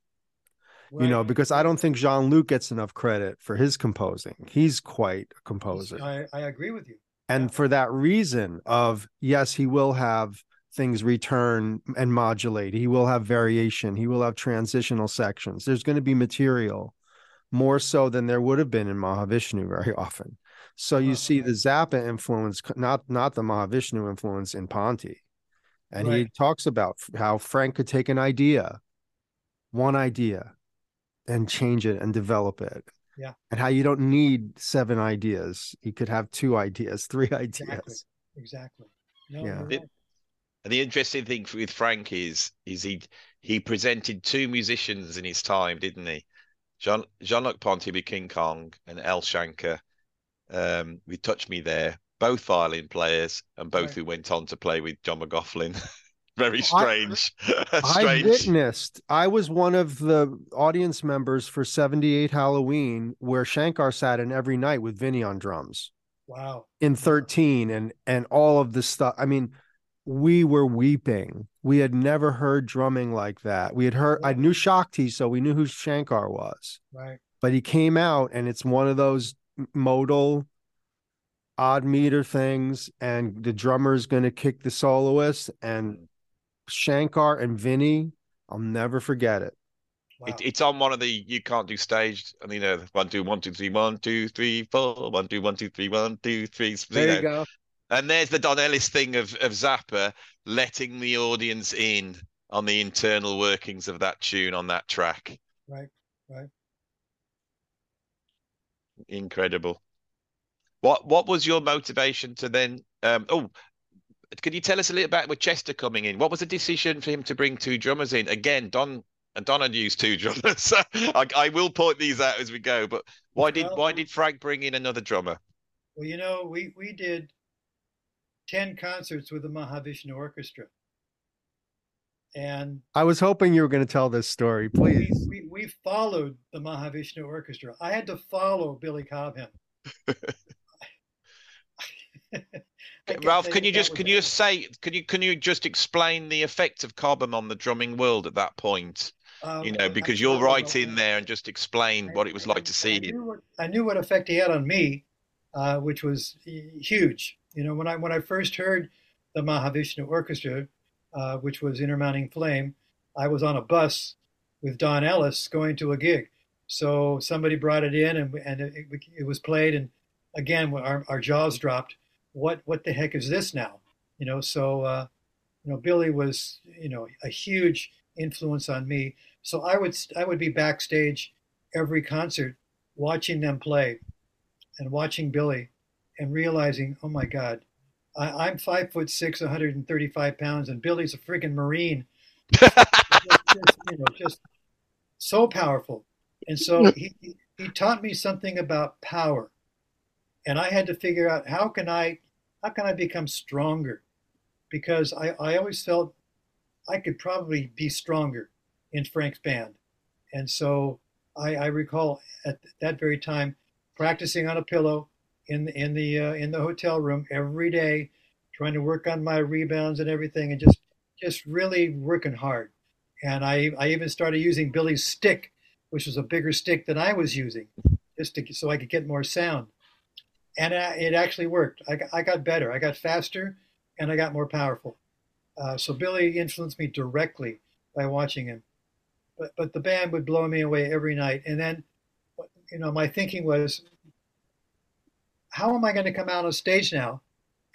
right. You know, because I don't think Jean-Luc gets enough credit for his composing. He's quite a composer. I, I agree with you. And yeah. For that reason of, yes, he will have things return and modulate. He will have variation. He will have transitional sections. There's going to be material more so than there would have been in Mahavishnu very often. So you oh, see right. the Zappa influence, not, not the Mahavishnu influence in Ponte. And right. he talks about how Frank could take an idea, one idea, and change it and develop it. Yeah. And how you don't need seven ideas. You could have two ideas, three ideas. Exactly. exactly. No, yeah. Right. And the interesting thing with Frank is, is he, he presented two musicians in his time, didn't he? Jean, Jean-Luc Ponte with King Kong and El Shanker um, with Touch Me There. Both violin players, and both right. who went on to play with John McLaughlin. Very strange. I, strange. I witnessed, I was one of the audience members for seventy-eight Halloween, where Shankar sat in every night with Vinny on drums. Wow. In thirteen and, and all of this stuff. I mean, we were weeping. We had never heard drumming like that. We had heard, yeah. I knew Shakti, so we knew who Shankar was. Right. But he came out, and it's one of those modal odd meter things, and the drummer is going to kick the soloist, and Shankar and Vinny, I'll never forget it. Wow. it it's on one of the You Can't Do Staged, and you know, one two one two three one two three four one two one two three one two three there you, you know. Go and there's the Don Ellis thing of, of Zappa letting the audience in on the internal workings of that tune on that track. Right, right. Incredible. What what was your motivation to then? Um, oh, can you tell us a little about with Chester coming in? What was the decision for him to bring two drummers in? Again, Don and Don had used two drummers. So I, I will point these out as we go. But why did well, why did Frank bring in another drummer? Well, you know, we we did ten concerts with the Mahavishnu Orchestra, and I was hoping you were going to tell this story. Please, we we, we followed the Mahavishnu Orchestra. I had to follow Billy Cobham. Ralph, can you just can you just say can you can you just explain the effect of Cobham on the drumming world at that point? Um, you know, because I, you're I, right I, in there, and just explain I, what it was I, like I, to see I him. Knew what, I knew what effect he had on me, uh, which was huge. You know, when I when I first heard the Mahavishnu Orchestra, uh, which was Inner Mounting Flame, I was on a bus with Don Ellis going to a gig. So somebody brought it in, and and it, it was played, and again our our jaws dropped. What what the heck is this now? You know, so uh, you know, Billy was you know a huge influence on me. So I would I would be backstage every concert, watching them play, and watching Billy, and realizing, oh my God, I, I'm five foot six, one hundred thirty-five pounds, and Billy's a freaking Marine. just, just, you know, just so powerful. And so he, he taught me something about power, and I had to figure out how can I, how can I become stronger? Because I, I always felt I could probably be stronger in Frank's band. And so I, I recall at that very time practicing on a pillow, in in the uh, in the hotel room every day, trying to work on my rebounds and everything, and just just really working hard. And I I even started using Billy's stick, which was a bigger stick than I was using, just to, so I could get more sound. And I, it actually worked. I I got better. I got faster, and I got more powerful. Uh, so Billy influenced me directly by watching him. But but the band would blow me away every night. And then, you know, my thinking was, how am I going to come out on stage now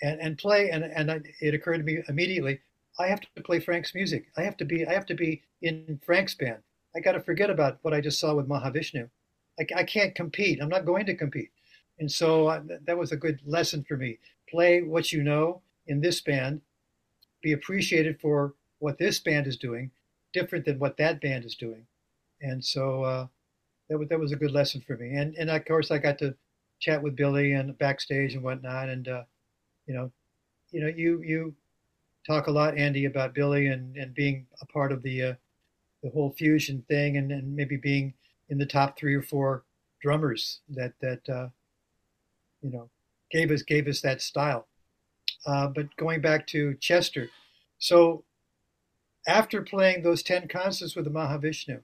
and, and play? And and I, it occurred to me immediately, I have to play Frank's music. I have to be I have to be in Frank's band. I got to forget about what I just saw with Mahavishnu. I, I can't compete. I'm not going to compete. And so I, that was a good lesson for me. Play what you know in this band. Be appreciated for what this band is doing, different than what that band is doing. And so uh, that was that was a good lesson for me. And and of course I got to chat with Billy and backstage and whatnot. And uh, you know, you know, you you talk a lot, Andy, about Billy and, and being a part of the uh, the whole fusion thing, and, and maybe being in the top three or four drummers that that uh, you know gave us gave us that style. Uh, but going back to Chester, so after playing those ten concerts with the Mahavishnu,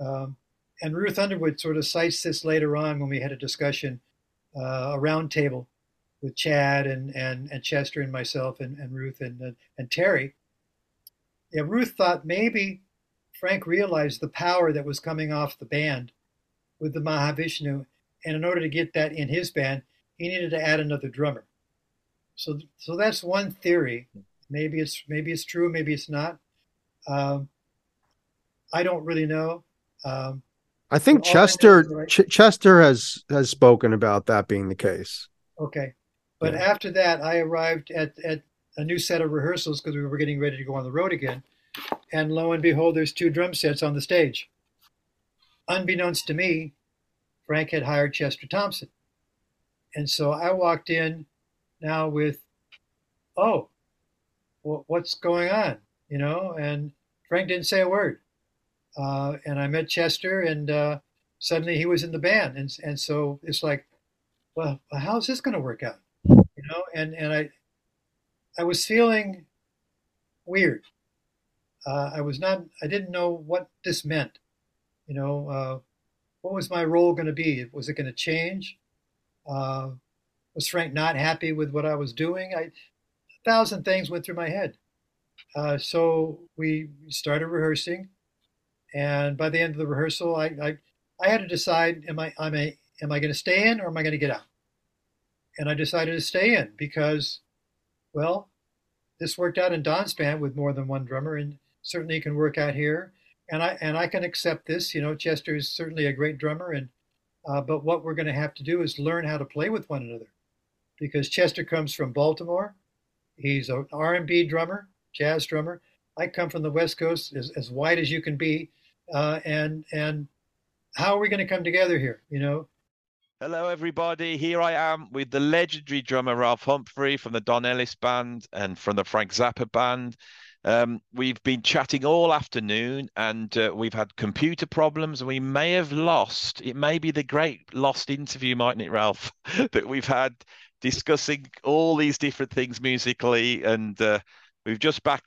um, and Ruth Underwood sort of cites this later on when we had a discussion, uh, a round table with Chad and, and, and Chester and myself and, and Ruth and, and, and Terry. Yeah, Ruth thought maybe Frank realized the power that was coming off the band with the Mahavishnu, and in order to get that in his band, he needed to add another drummer. So, so that's one theory. Maybe it's maybe it's true. Maybe it's not. Um, I don't really know. Um, I think Chester I right? Ch- Chester has has spoken about that being the case. Okay, but yeah. After that, I arrived at at a new set of rehearsals because we were getting ready to go on the road again. And lo and behold, there's two drum sets on the stage. Unbeknownst to me, Frank had hired Chester Thompson, and so I walked in. Now with, oh, well, what's going on, you know? And Frank didn't say a word. Uh, and I met Chester, and uh, suddenly he was in the band. And and so it's like, well, how's this going to work out, you know? And and I, I was feeling weird. Uh, I was not. I didn't know what this meant, you know. Uh, what was my role going to be? Was it going to change? Uh, Was Frank not happy with what I was doing? I, a thousand things went through my head. Uh, so we started rehearsing, and by the end of the rehearsal, I I, I had to decide: am I am I am I going to stay in, or am I going to get out? And I decided to stay in because, well, this worked out in Don's band with more than one drummer, and certainly can work out here. And I and I can accept this. You know, Chester is certainly a great drummer, and uh, but what we're going to have to do is learn how to play with one another. Because Chester comes from Baltimore, he's an R and B drummer, jazz drummer. I come from the West Coast, as, as wide as you can be, uh, and and how are we going to come together here? You know. Hello, everybody. Here I am with the legendary drummer Ralph Humphrey from the Don Ellis band and from the Frank Zappa band. Um, we've been chatting all afternoon, and uh, we've had computer problems. We may have lost. It may be the great lost interview, mightn't it, Ralph? that we've had. Discussing all these different things musically, and uh, we've just back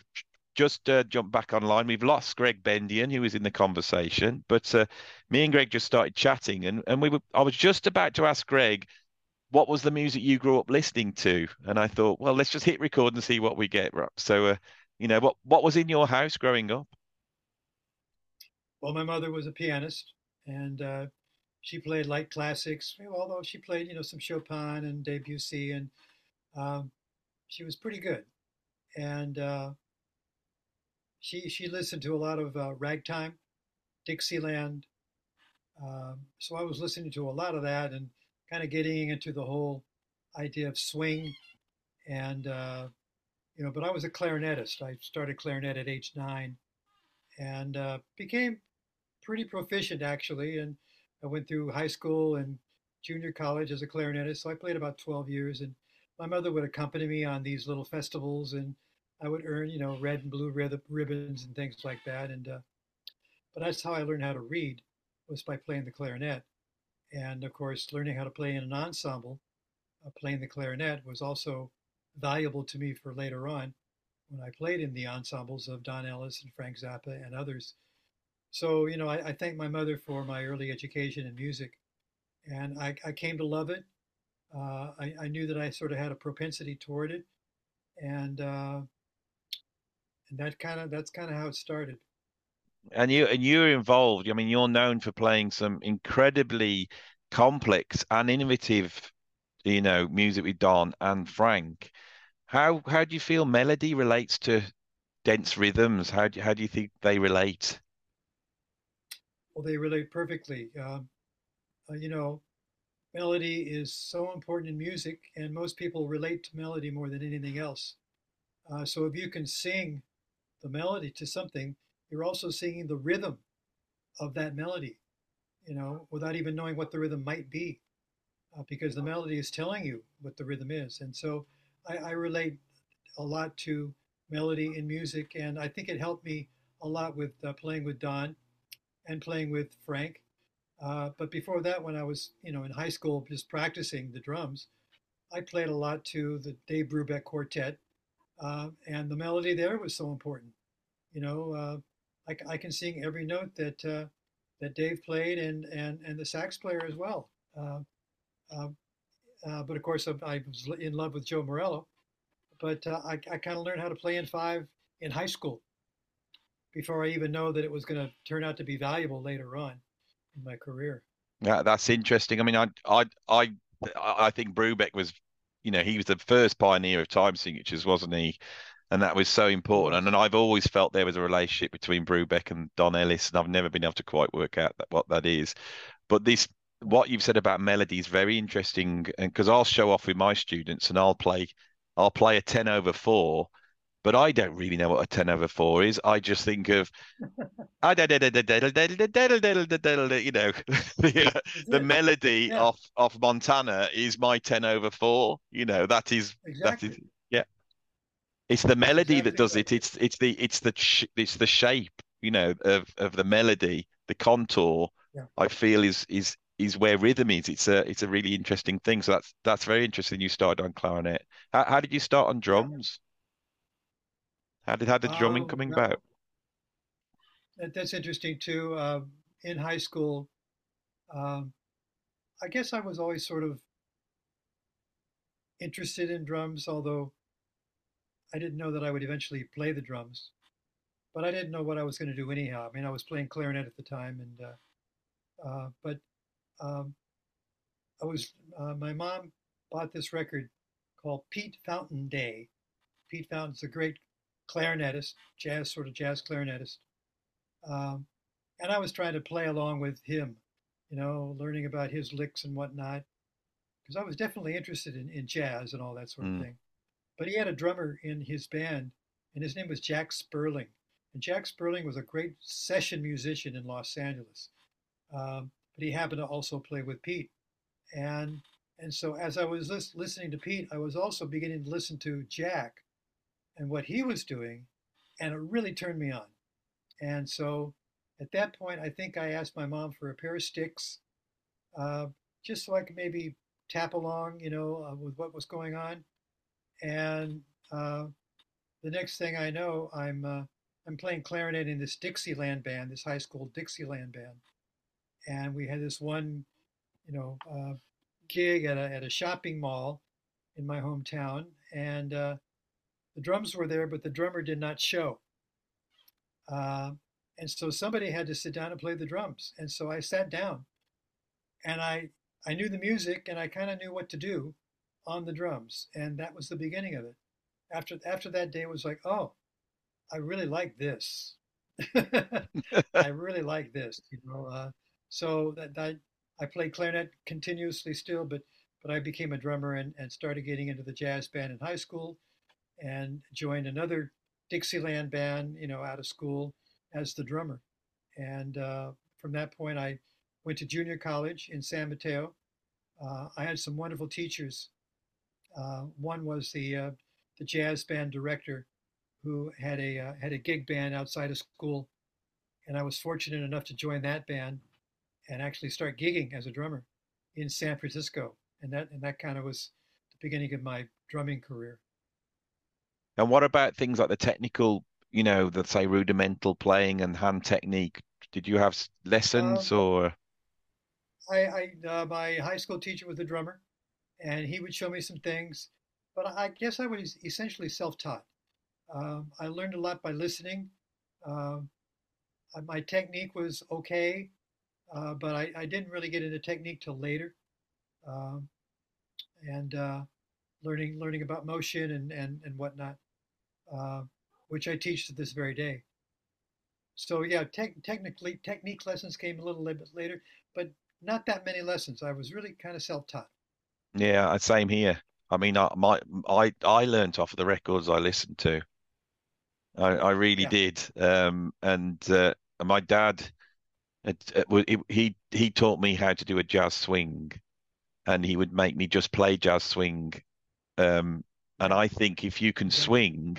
just uh, jumped back online. We've lost Greg Bendian, who was in the conversation, but uh, me and Greg just started chatting, and and we were. I was just about to ask Greg, what was the music you grew up listening to? And I thought, well, let's just hit record and see what we get. So, uh, you know, what what was in your house growing up? Well, my mother was a pianist, and. Uh... She played light classics, although she played, you know, some Chopin and Debussy, and um, she was pretty good. And uh, she she listened to a lot of uh, ragtime, Dixieland. Um, so I was listening to a lot of that and kind of getting into the whole idea of swing. And, uh, you know, but I was a clarinetist. I started clarinet at age nine and uh, became pretty proficient, actually. And I went through high school and junior college as a clarinetist, so I played about twelve years, and my mother would accompany me on these little festivals, and I would earn, you know, red and blue ribbons and things like that. And uh, but that's how I learned how to read, was by playing the clarinet, and of course learning how to play in an ensemble playing the clarinet was also valuable to me for later on when I played in the ensembles of Don Ellis and Frank Zappa and others. So, you know, I, I thank my mother for my early education in music, and I, I came to love it. Uh, I, I knew that I sort of had a propensity toward it, and uh, and that kind of that's kind of how it started. And you and you're involved. I mean, you're known for playing some incredibly complex and innovative, you know, music with Don and Frank. How how do you feel melody relates to dense rhythms? How do how do you think they relate? Well, they relate perfectly. Um, uh, you know, melody is so important in music, and most people relate to melody more than anything else. Uh, so if you can sing the melody to something, you're also singing the rhythm of that melody, you know, without even knowing what the rhythm might be, uh, because the melody is telling you what the rhythm is. And so I, I relate a lot to melody in music, and I think it helped me a lot with uh, playing with Don and playing with Frank. Uh, but before that, when I was, you know, in high school, just practicing the drums, I played a lot to the Dave Brubeck Quartet, uh, and the melody there was so important. You know, uh, I, I can sing every note that uh, that Dave played, and and and the sax player as well. Uh, uh, uh, but of course, I, I was in love with Joe Morello. But uh, I, I kind of learned how to play in five in high school before I even know that it was going to turn out to be valuable later on in my career. Yeah, that's interesting. I mean, I I I I think Brubeck was, you know, he was the first pioneer of time signatures, wasn't he? And that was so important. And, and I've always felt there was a relationship between Brubeck and Don Ellis, and I've never been able to quite work out that, what that is. But this, what you've said about melody is very interesting, and because I'll show off with my students and I'll play, I'll play a ten over four, but I don't really know what a ten over four is. I just think of, I you know, the, the melody yeah. off, off Montana is my ten over four. You know, that is, exactly. that is, yeah. It's the melody exactly. that does it. It's it's the it's the sh it's the shape, you know, of, of the melody, the contour. Yeah. I feel is is is where rhythm is. It's a it's a really interesting thing. So that's that's very interesting. You started on clarinet. How how did you start on drums? How did how did drumming oh, coming no. about? That, that's interesting too. Uh, in high school, um, I guess I was always sort of interested in drums, although I didn't know that I would eventually play the drums, but I didn't know what I was going to do anyhow. I mean, I was playing clarinet at the time, and uh, uh, but um, I was. Uh, my mom bought this record called Pete Fountain Day. Pete Fountain's a great clarinetist, jazz sort of jazz clarinetist, um, and I was trying to play along with him, you know, learning about his licks and whatnot, because I was definitely interested in, in jazz and all that sort mm. of thing. But he had a drummer in his band, and his name was Jack Sperling. And Jack Sperling was a great session musician in Los Angeles. Um, but he happened to also play with Pete. And and so as I was lis listening to Pete, I was also beginning to listen to Jack and what he was doing, and it really turned me on. And so at that point, I think I asked my mom for a pair of sticks, uh, just so I could maybe tap along, you know, uh, with what was going on. And uh, the next thing I know, I'm uh, I'm playing clarinet in this Dixieland band, this high school Dixieland band, and we had this one, you know, uh, gig at a at a shopping mall in my hometown, and uh, the drums were there, but the drummer did not show, uh, and so somebody had to sit down and play the drums, and so I sat down, and I I knew the music, and I kind of knew what to do on the drums, and that was the beginning of it. After after that day, it was like, oh, I really like this. I really like this, you know. Uh, so that, that I played clarinet continuously still, but but I became a drummer and and started getting into the jazz band in high school, and joined another Dixieland band, you know, out of school as the drummer. And uh, from that point, I went to junior college in San Mateo. Uh, I had some wonderful teachers. Uh, one was the uh, the jazz band director, who had a uh, had a gig band outside of school, and I was fortunate enough to join that band, and actually start gigging as a drummer in San Francisco, and that and that kind of was beginning of my drumming career. And what about things like the technical, you know, the say rudimental playing and hand technique? Did you have lessons um, or? I, I uh, my high school teacher was a drummer, and he would show me some things, but I guess I was essentially self-taught. Um, I learned a lot by listening. Um, my technique was okay, uh, but I, I didn't really get into technique till later. Um, and uh, learning learning about motion and, and, and whatnot, uh, which I teach to this very day. So yeah, te technically, technique lessons came a little bit later, but not that many lessons. I was really kind of self-taught. Yeah, same here. I mean, I my, I, I learned off of the records I listened to. I, I really yeah. did. Um, and uh, my dad, it, it, he he taught me how to do a jazz swing, and he would make me just play jazz swing. Um, and I think if you can yeah. swing,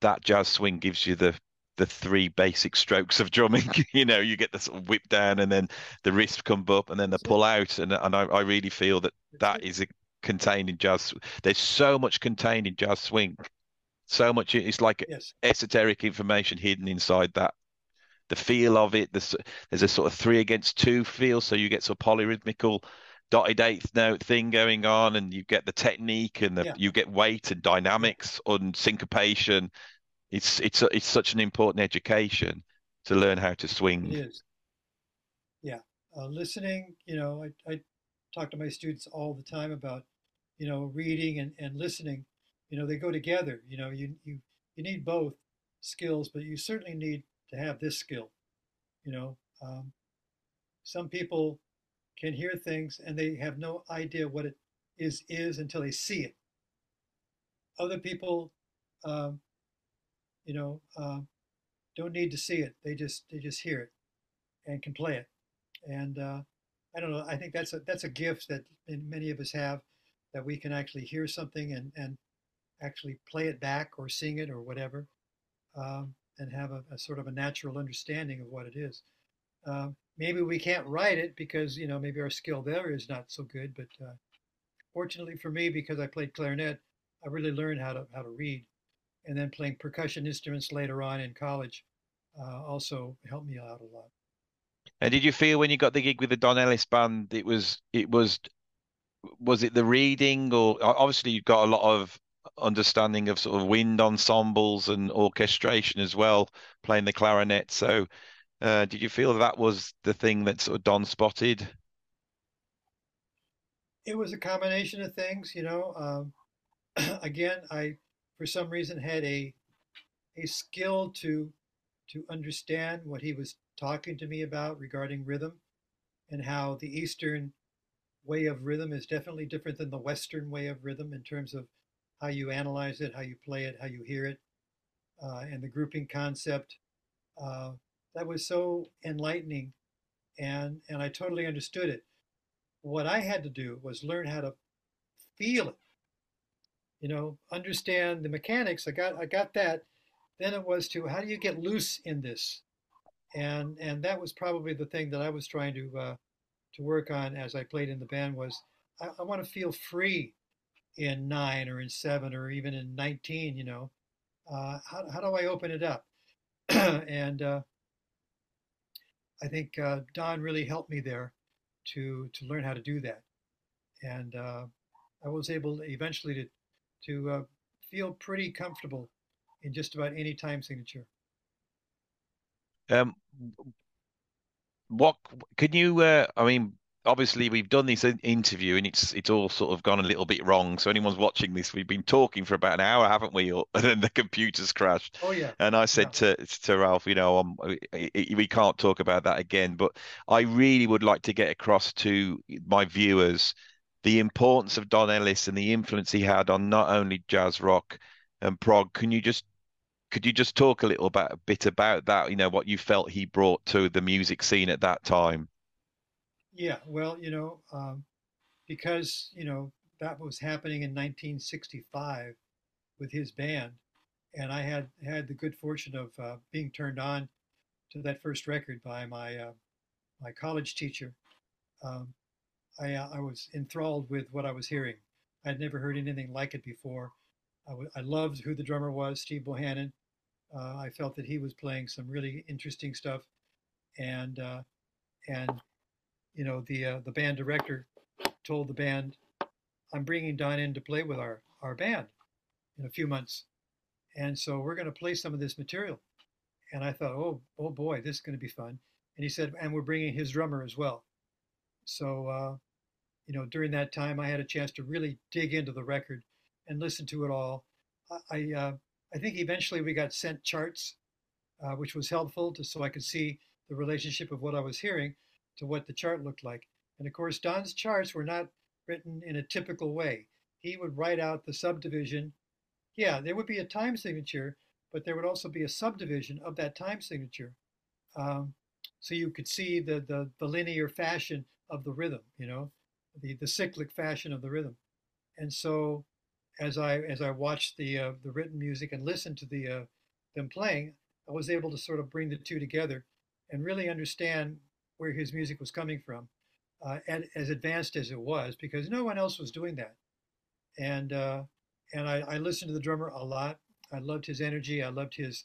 that jazz swing gives you the the three basic strokes of drumming. You know, you get the sort of whip down, and then the wrist comes up, and then the pull out. And and I, I really feel that that is a, contained in jazz. There's so much contained in jazz swing. So much. It's like yes. esoteric information hidden inside that. The feel of it. There's, there's a sort of three against two feel. So you get sort of polyrhythmical dotted eighth note thing going on, and you get the technique, and the, yeah. you get weight and dynamics and syncopation. It's it's it's such an important education to learn how to swing. It is. Yeah, uh, listening. You know, I I talk to my students all the time about, you know, reading and and listening. You know, they go together. You know, you you you need both skills, but you certainly need to have this skill. You know, um, some people can hear things and they have no idea what it is is until they see it. Other people, um, you know, um, don't need to see it. They just they just hear it and can play it. And uh, I don't know. I think that's a that's a gift that many of us have, that we can actually hear something and and actually play it back or sing it or whatever, um, and have a, a sort of a natural understanding of what it is. Uh, maybe we can't write it because, you know, maybe our skill there is not so good, but uh, fortunately for me, because I played clarinet, I really learned how to, how to read, and then playing percussion instruments later on in college uh, also helped me out a lot. And did you feel when you got the gig with the Don Ellis band, it was, it was, was it the reading, or obviously you've got a lot of understanding of sort of wind ensembles and orchestration as well, playing the clarinet. So uh, did you feel that was the thing that sort of Don spotted? It was a combination of things, you know. Um, again, I, for some reason, had a a skill to to understand what he was talking to me about regarding rhythm, and how the Eastern way of rhythm is definitely different than the Western way of rhythm in terms of how you analyze it, how you play it, how you hear it, uh, and the grouping concept. Uh, that was so enlightening, and, and I totally understood it. What I had to do was learn how to feel it, you know, understand the mechanics. I got, I got that. Then it was to, how do you get loose in this? And, and that was probably the thing that I was trying to, uh, to work on as I played in the band, was I, I want to feel free in nine or in seven or even in nineteen, you know. Uh, how, how do I open it up? And uh, I think uh, Don really helped me there to to learn how to do that. And uh, I was able to eventually to, to uh, feel pretty comfortable in just about any time signature. Um, what could you, uh, I mean, obviously, we've done this interview, and it's it's all sort of gone a little bit wrong. So anyone's watching this, we've been talking for about an hour, haven't we? And then the computer's crashed. Oh yeah. And I said yeah. to to Ralph, you know, um, we can't talk about that again. But I really would like to get across to my viewers the importance of Don Ellis and the influence he had on not only jazz rock and prog. Can you just could you just talk a little bit, a bit about that? You know, what you felt he brought to the music scene at that time. Yeah, well, you know, um, because, you know, that was happening in nineteen sixty-five with his band, and I had had the good fortune of uh, being turned on to that first record by my uh, my college teacher. Um, I, I was enthralled with what I was hearing. I'd never heard anything like it before. I, w- I loved who the drummer was, Steve Bohannon. Uh, I felt that he was playing some really interesting stuff, and uh, and you know the uh, the band director told the band, "I'm bringing Don in to play with our our band in a few months, and so we're going to play some of this material." And I thought, "Oh, oh boy, this is going to be fun." And he said, "And we're bringing his drummer as well." So uh, you know, during that time, I had a chance to really dig into the record and listen to it all. I. I uh, I think eventually we got sent charts, uh, which was helpful to, so I could see the relationship of what I was hearing to what the chart looked like. And of course, Don's charts were not written in a typical way. He would write out the subdivision. Yeah, there would be a time signature, but there would also be a subdivision of that time signature. Um, so you could see the, the, the linear fashion of the rhythm, you know, the, the cyclic fashion of the rhythm. And so As I as I watched the uh, the written music and listened to the uh, them playing, I was able to sort of bring the two together and really understand where his music was coming from, uh, and as advanced as it was, because no one else was doing that. And uh, and I, I listened to the drummer a lot. I loved his energy. I loved his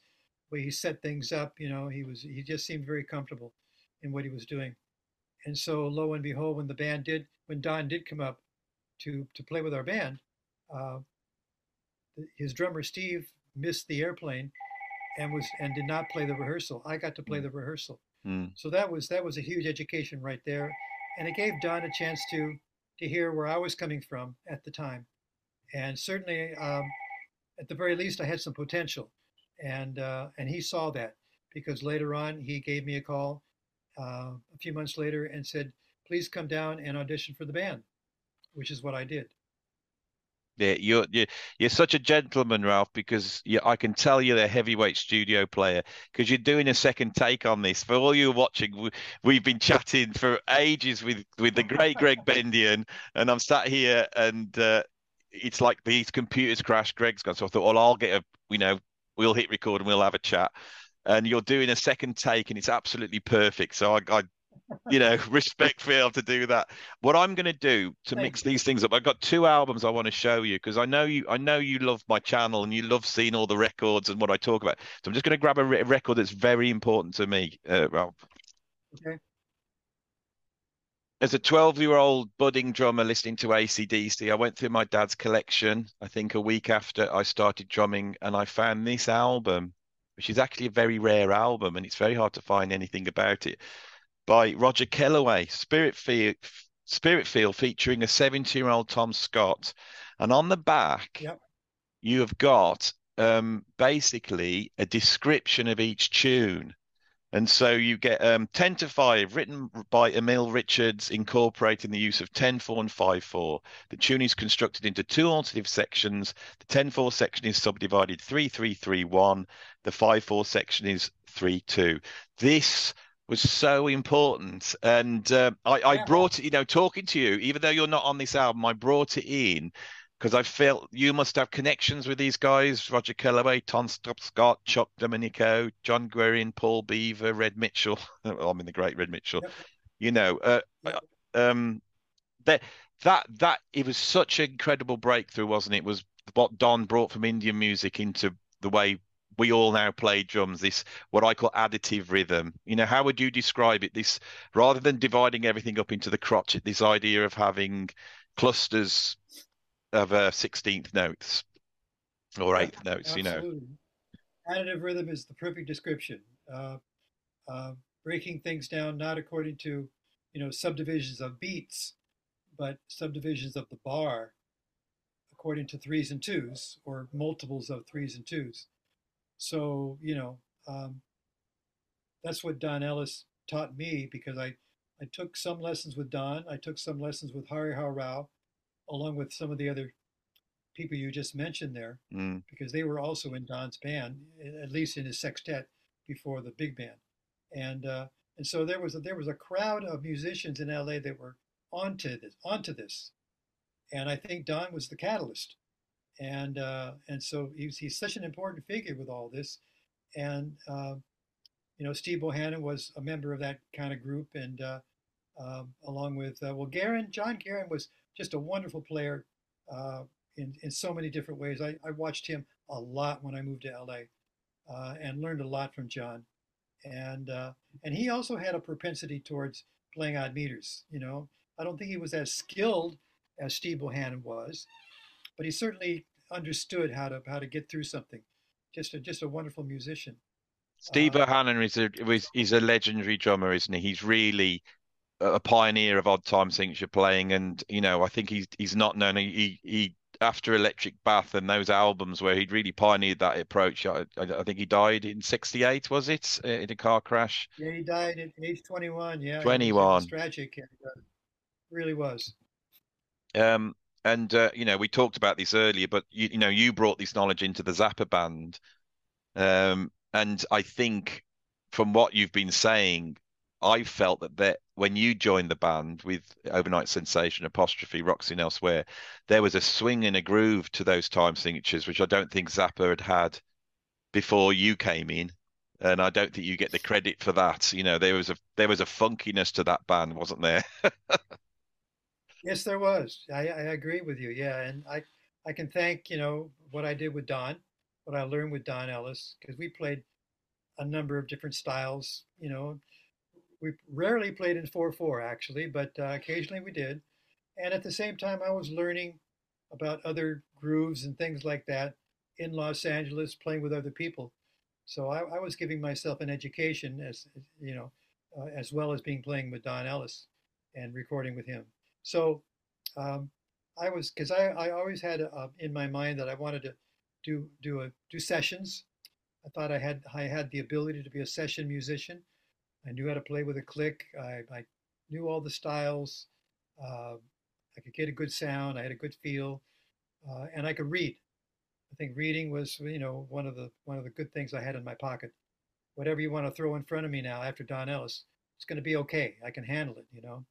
way he set things up. You know, he was he just seemed very comfortable in what he was doing. And so lo and behold, when the band did, when Don did come up to to play with our band. Uh, his drummer Steve missed the airplane, and was and did not play the rehearsal. I got to play mm. the rehearsal, mm. so that was that was a huge education right there, and it gave Don a chance to to hear where I was coming from at the time, and certainly um, at the very least I had some potential, and uh, and he saw that, because later on he gave me a call uh, a few months later and said, "Please come down and audition for the band," which is what I did. Yeah, you're, you're you're such a gentleman, Ralph, because you, I can tell you're a heavyweight studio player, because you're doing a second take on this. For all you watching, we, we've been chatting for ages with, with the great Greg Bendian, and I'm sat here, and uh, it's like these computers crashed. Greg's gone, so I thought, well, I'll get a, you know, we'll hit record and we'll have a chat. And you're doing a second take, and it's absolutely perfect. So I. I you know, respect for able to do that. What I'm going to do to Thank mix you. These things up, I've got two albums I want to show you, because I know you I know you love my channel and you love seeing all the records and what I talk about. So I'm just going to grab a re- record that's very important to me, uh, Ralph. Okay. As a twelve-year-old budding drummer listening to A C D C, I went through my dad's collection, I think a week after I started drumming, and I found this album, which is actually a very rare album, and it's very hard to find anything about it. By Roger Kellaway, Spirit Field, Spirit Field featuring a seventeen-year-old Tom Scott. And on the back, yep. you have got um, basically a description of each tune. And so you get um, ten to five, written by Emil Richards, incorporating the use of ten four and five four. The tune is constructed into two alternative sections. The ten four section is subdivided three three three one. The five four section is three two. This was so important, and uh, I, I brought it, you know, talking to you, even though you're not on this album, I brought it in because I felt you must have connections with these guys: Roger Kellaway, Tom Scott, Chuck Domenico, John Guerin, Paul Beaver, Red Mitchell. I mean, the great Red Mitchell. Yep. You know, uh, yep. um, that that that it was such an incredible breakthrough, wasn't it? It was what Don brought from Indian music into the way we all now play drums, this what I call additive rhythm. You know, how would you describe it? This, rather than dividing everything up into the crotchet, this idea of having clusters of uh, sixteenth notes or eighth notes, Absolutely. You know. Additive rhythm is the perfect description. Uh, uh, breaking things down, not according to, you know, subdivisions of beats, but subdivisions of the bar, according to threes and twos or multiples of threes and twos. So, you know, um, that's what Don Ellis taught me, because I, I took some lessons with Don. I took some lessons with Hariharao, along with some of the other people you just mentioned there, mm. because they were also in Don's band, at least in his sextet before the big band. And uh, and so there was a, there was a crowd of musicians in L A that were onto this, onto this. And I think Don was the catalyst. And uh, and so he's, he's such an important figure with all this, and uh, you know, Steve Bohannon was a member of that kind of group, and uh, uh, along with uh, well, Guerin, John Guerin was just a wonderful player, uh, in, in so many different ways. I, I watched him a lot when I moved to L A uh, and learned a lot from John. And uh, and he also had a propensity towards playing odd meters. You know, I don't think he was as skilled as Steve Bohannon was, but he certainly understood how to how to get through something. Just a just a wonderful musician. Steve uh, Bohannon is a he's a legendary drummer, isn't he? He's really a pioneer of odd time signature playing, and you know, I think he's he's not known. He he after Electric Bath and those albums where he'd really pioneered that approach. I, I think he died in sixty-eight, was it, in a car crash? Yeah, he died at age twenty-one. Yeah, twenty-one. It was tragic, and, uh, it really was. Um, and uh, you know, we talked about this earlier, but you, you know, you brought this knowledge into the Zappa band, um, and I think from what you've been saying, I felt that that when you joined the band with Overnight Sensation, Apostrophe, Roxy and Elsewhere, there was a swing and a groove to those time signatures, which I don't think Zappa had had before you came in. And I don't think you get the credit for that. You know, there was a, there was a funkiness to that band, wasn't there? Yes, there was. I, I agree with you. Yeah. And I, I can thank, you know, what I did with Don, what I learned with Don Ellis, because we played a number of different styles, you know. We rarely played in four four, actually, but uh, occasionally we did. And at the same time, I was learning about other grooves and things like that in Los Angeles, playing with other people. So I, I was giving myself an education, as you know, uh, as well as being playing with Don Ellis and recording with him. So um, I was, because I, I always had a, a, in my mind that I wanted to do do a do sessions. I thought I had I had the ability to be a session musician. I knew how to play with a click. I, I knew all the styles. Uh, I could get a good sound. I had a good feel, uh, and I could read. I think reading was, you know, one of the one of the good things I had in my pocket. Whatever you want to throw in front of me now, after Don Ellis, it's going to be okay. I can handle it, you know.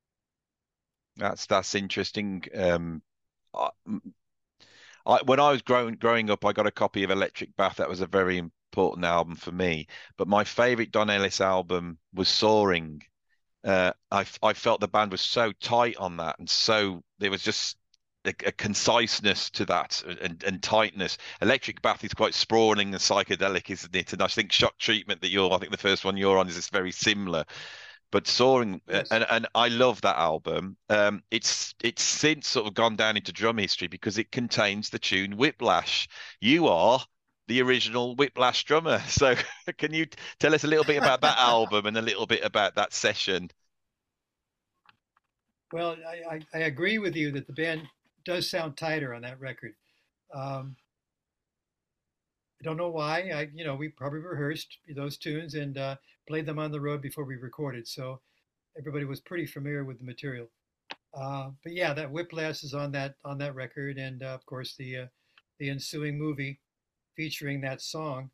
That's that's interesting. Um, I, I, when I was growing growing up, I got a copy of Electric Bath. That was a very important album for me, but my favorite Don Ellis album was Soaring. Uh, I, I felt the band was so tight on that, and so there was just a, a conciseness to that and, and tightness. Electric Bath is quite sprawling and psychedelic, isn't it? And I think Shock Treatment that you're, I think the first one you're on is just very similar. But Soaring, yes. and, and I love that album. Um, it's it's since sort of gone down into drum history because it contains the tune Whiplash. You are the original Whiplash drummer. So can you tell us a little bit about that album and a little bit about that session? Well, I, I, I agree with you that the band does sound tighter on that record. Um, I don't know why. I, you know, we probably rehearsed those tunes and uh, played them on the road before we recorded. So everybody was pretty familiar with the material. Uh, but yeah, that Whiplash is on that on that record, and uh, of course the uh, the ensuing movie featuring that song.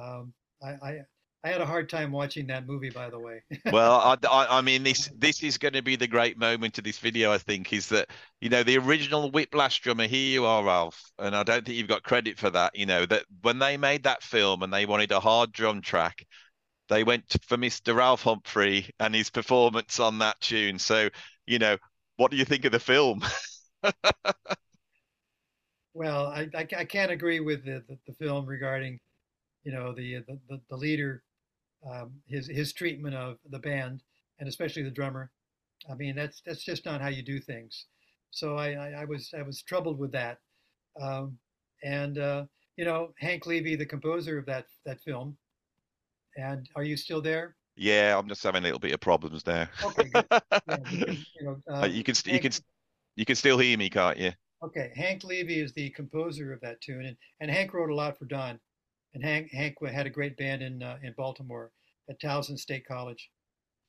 Um, I, I I had a hard time watching that movie, by the way. Well, I, I, I mean, this this is going to be the great moment of this video, I think, is that, you know, the original Whiplash drummer, here you are, Ralph, and I don't think you've got credit for that, you know, that when they made that film and they wanted a hard drum track, they went for Mister Ralph Humphrey and his performance on that tune. So, you know, what do you think of the film? Well, I, I, I can't agree with the, the, the film regarding, you know, the the, the leader, um, his his treatment of the band and especially the drummer. I mean, that's that's just not how you do things. So I, I, I was I was troubled with that, um, and uh, you know, Hank Levy, the composer of that that film. And are you still there? Yeah, I'm just having a little bit of problems there. Okay, good. Yeah, because, you know, uh, you can Hank, you can you can still hear me, can't you? Okay, Hank Levy is the composer of that tune, and, and Hank wrote a lot for Don, and Hank Hank had a great band in uh, in Baltimore at Towson State College,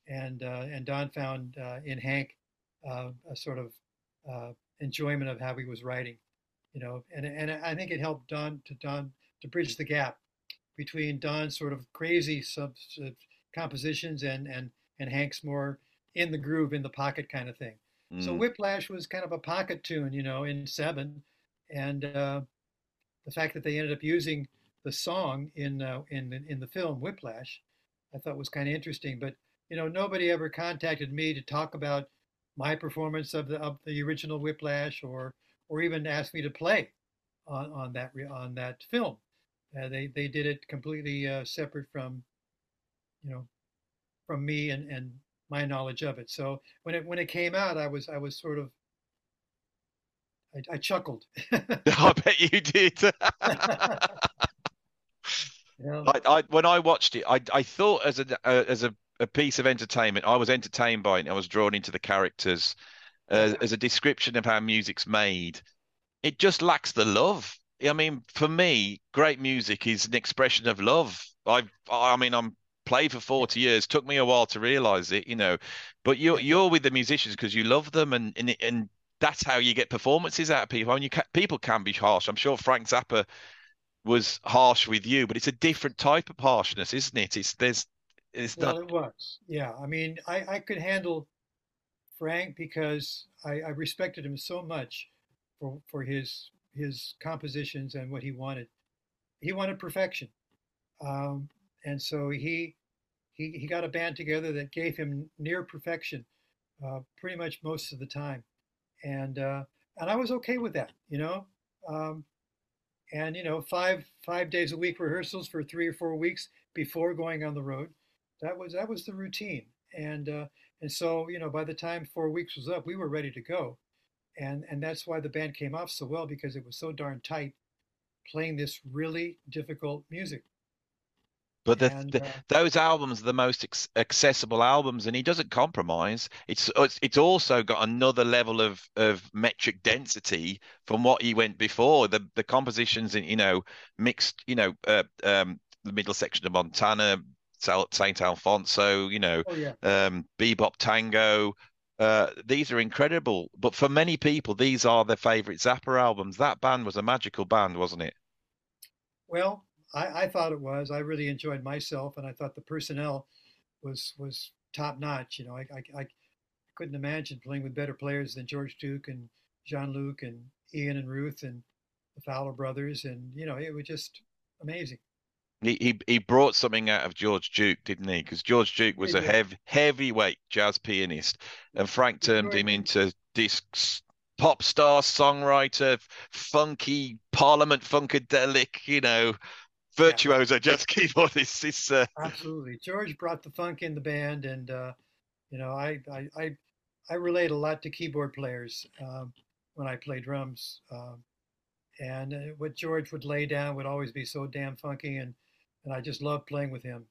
and uh, and Don found uh, in Hank uh, a sort of uh, enjoyment of how he was writing, you know, and and I think it helped Don to Don to bridge the gap between Don's sort of crazy sub, sub compositions and and and Hank's more in the groove, in the pocket kind of thing. So Whiplash was kind of a pocket tune, you know, in seven, and uh, the fact that they ended up using the song in uh, in in the film Whiplash, I thought was kind of interesting. But you know, nobody ever contacted me to talk about my performance of the of the original Whiplash or or even asked me to play on, on that on that film. Uh, they they did it completely uh, separate from, you know, from me and, and my knowledge of it. So when it when it came out, I was I was sort of I, I chuckled. I bet you did. Yeah. I, I, when I watched it, I, I thought as a uh, as a, a piece of entertainment, I was entertained by it. I was drawn into the characters uh, as a description of how music's made. It just lacks the love. I mean, for me, great music is an expression of love. I I mean, I'm played for forty years. Took me a while to realise it, you know. But you're you're with the musicians because you love them, and and and that's how you get performances out of people. I mean, you can, people can be harsh. I'm sure Frank Zappa was harsh with you, but it's a different type of harshness, isn't it? It's there's it's well, not. It was, yeah. I mean, I, I could handle Frank because I, I respected him so much for for his his compositions and what he wanted. He wanted perfection, um, and so he he he got a band together that gave him near perfection, uh, pretty much most of the time, and uh, and I was okay with that, you know. Um, And, you know, five five days a week rehearsals for three or four weeks before going on the road. That was that was the routine. And uh, and so, you know, by the time four weeks was up, we were ready to go. And and that's why the band came off so well, because it was so darn tight playing this really difficult music. But the, and, the, uh, those albums are the most accessible albums, and he doesn't compromise. It's it's also got another level of, of metric density from what he went before. The the compositions in, you know, mixed, you know, uh, um, the middle section of Montana, Saint Alfonso, you know, oh, yeah. um, bebop tango. Uh, these are incredible. But for many people, these are their favorite Zappa albums. That band was a magical band, wasn't it? Well, I, I thought it was. I really enjoyed myself, and I thought the personnel was was top notch. You know, I, I, I couldn't imagine playing with better players than George Duke and Jean-Luc and Ian and Ruth and the Fowler brothers, and you know, it was just amazing. He he, he brought something out of George Duke, didn't he? Because George Duke was he a heavy heavyweight jazz pianist, and Frank turned him into this pop star, songwriter, funky Parliament funkadelic, you know. Virtuoso, yeah. Just keep on this. this uh... Absolutely, George brought the funk in the band, and uh, you know, I, I I I relate a lot to keyboard players um, when I play drums. Um, and uh, what George would lay down would always be so damn funky, and and I just loved playing with him.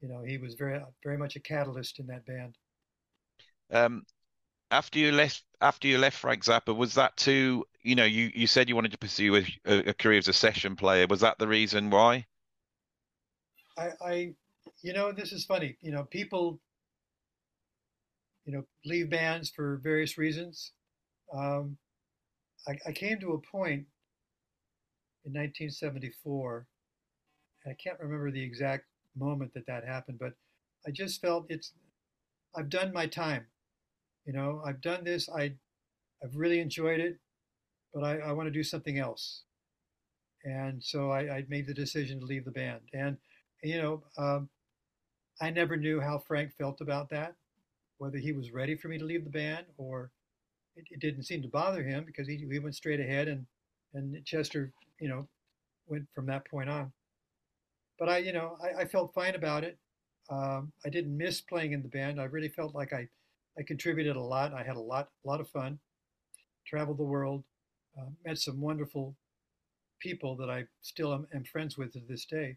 You know, he was very very much a catalyst in that band. Um, after you left, after you left Frank Zappa, was that too? You know, you, you said you wanted to pursue a, a career as a session player. Was that the reason why? I, I, you know, this is funny. You know, people, you know, leave bands for various reasons. Um, I, I came to a point in nineteen seventy-four, and I can't remember the exact moment that that happened, but I just felt it's, I've done my time. You know, I've done this. I, I've really enjoyed it. But I, I want to do something else. And so I, I made the decision to leave the band. And, you know, um, I never knew how Frank felt about that, whether he was ready for me to leave the band, or it, it didn't seem to bother him, because he, he went straight ahead, and, and Chester, you know, went from that point on. But I, you know, I, I felt fine about it. Um, I didn't miss playing in the band. I really felt like I, I contributed a lot. I had a lot, a lot of fun, traveled the world. Uh, met some wonderful people that I still am, am friends with to this day,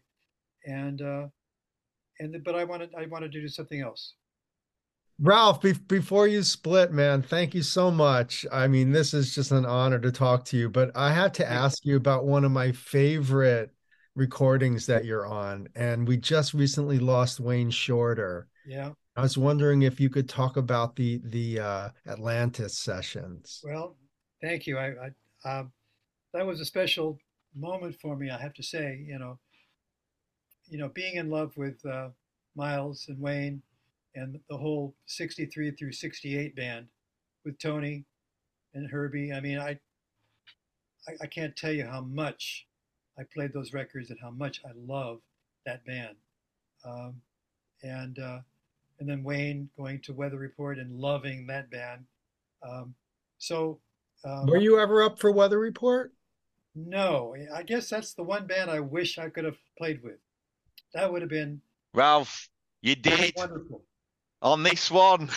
and uh, and the, but I wanted I wanted to do something else. Ralph, be before you split, man, thank you so much. I mean, this is just an honor to talk to you. But I have to ask you about one of my favorite recordings that you're on, and we just recently lost Wayne Shorter. Yeah, I was wondering if you could talk about the the uh, Atlantis sessions. Well, thank you. I. I Um, that was a special moment for me, I have to say. You know, you know, being in love with uh, Miles and Wayne and the whole sixty-three through sixty-eight band, with Tony and Herbie. I mean, I, I, I can't tell you how much I played those records and how much I love that band. Um, and uh, and then Wayne going to Weather Report and loving that band. Um, so. Um, Were you ever up for Weather Report? No, I guess that's the one band I wish I could have played with. That would have been Ralph. You did wonderful on this one.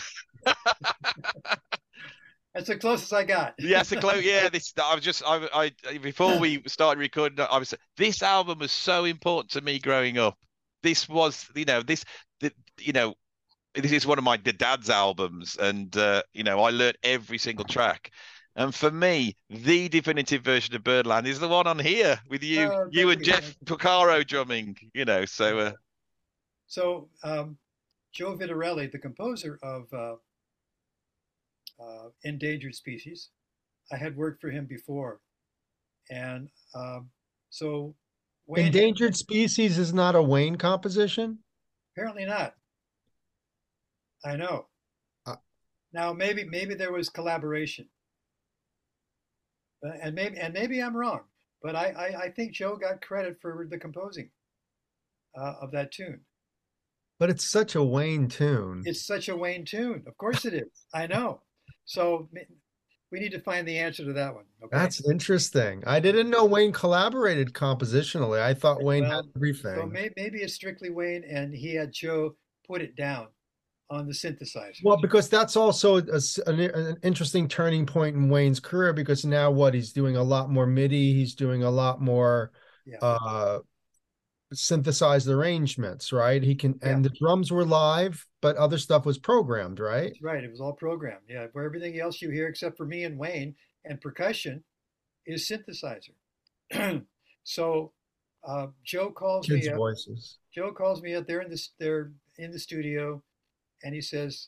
That's the closest I got. Yeah, that's the close. Yeah, this. I was just. I. I. Before we started recording, I was. This album was so important to me growing up. This was, you know, this. The, you know, this is one of my dad's albums, and uh, you know, I learned every single track. And for me, the definitive version of Birdland is the one on here with you, oh, you and you. Jeff Porcaro drumming. You know, so. Uh... So, um, Joe Vitarelli, the composer of uh, uh, Endangered Species, I had worked for him before, and um, so. Wayne, Endangered Species is not a Wayne composition? Apparently not. I know. Uh, now maybe maybe there was collaboration. And maybe and maybe I'm wrong, but I, I, I think Joe got credit for the composing uh, of that tune. But it's such a Wayne tune. It's such a Wayne tune. Of course it is. I know. So we need to find the answer to that one. Okay? That's interesting. I didn't know Wayne collaborated compositionally. I thought Wayne well, had everything. So maybe, maybe it's strictly Wayne, and he had Joe put it down on the synthesizer. Well, because that's also a, an, an interesting turning point in Wayne's career, because now what he's doing a lot more MIDI, he's doing a lot more yeah. uh synthesized arrangements, right? He can yeah. and the drums were live, but other stuff was programmed, right? That's right, it was all programmed. Yeah, for everything else you hear except for me and Wayne and percussion is synthesizer. So uh Joe calls Kids me up, voices. Joe calls me up, they're in this they're in the studio. And he says,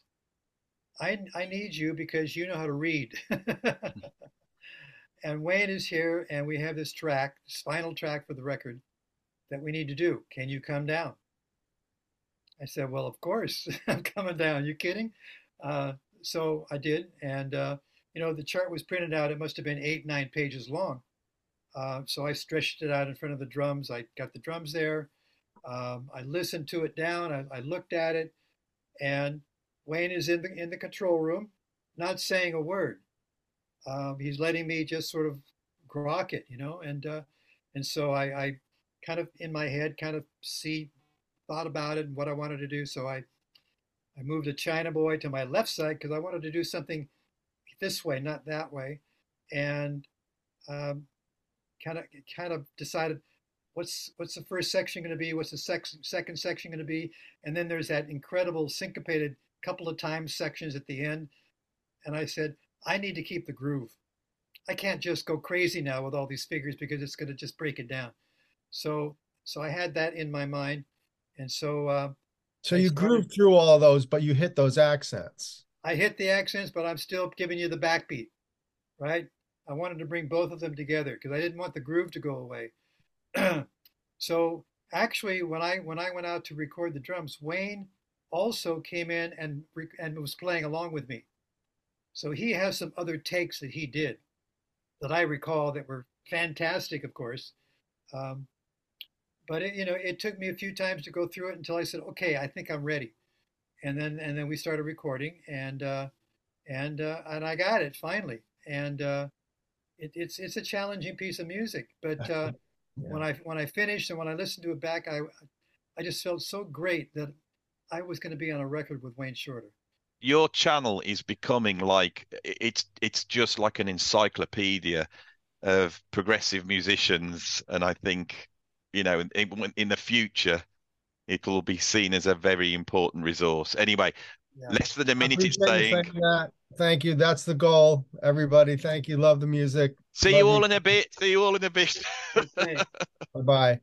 I, I need you because you know how to read. And Wayne is here, and we have this track, this final track for the record that we need to do. Can you come down? I said, well, of course, I'm coming down. Are you kidding? Uh, so I did. And, uh, you know, the chart was printed out. It must have been eight, nine pages long. Uh, so I stretched it out in front of the drums. I got the drums there. Um, I listened to it down. I, I looked at it. And Wayne is in the in the control room, not saying a word. Um, he's letting me just sort of grok it, you know. And uh, and so I, I kind of in my head kind of see thought about it and what I wanted to do. So I I moved a China Boy to my left side because I wanted to do something this way, not that way. And um, kind of kind of decided. What's what's the first section going to be? What's the sex, second section going to be? And then there's that incredible syncopated couple of times sections at the end. And I said, I need to keep the groove. I can't just go crazy now with all these figures because it's going to just break it down. So so I had that in my mind. And so. Uh, so you grooved through all those, but you hit those accents. I hit the accents, but I'm still giving you the backbeat, right? I wanted to bring both of them together because I didn't want the groove to go away. So actually, when I when I went out to record the drums, Wayne also came in and and was playing along with me. So he has some other takes that he did that I recall that were fantastic, of course. Um, but it, you know, it took me a few times to go through it until I said, "Okay, I think I'm ready." And then and then we started recording, and uh, and uh, and I got it finally. And uh, it, it's it's a challenging piece of music, but. Uh, Yeah. When I when I finished and when I listened to it back, I I just felt so great that I was going to be on a record with Wayne Shorter. Your channel is becoming like it's it's just like an encyclopedia of progressive musicians, and I think you know in, in the future it will be seen as a very important resource. Anyway, yeah. Less than a minute is saying. Thank you. That's the goal, everybody. Thank you. Love the music. See you all in a bit. See you all in a bit. Bye-bye.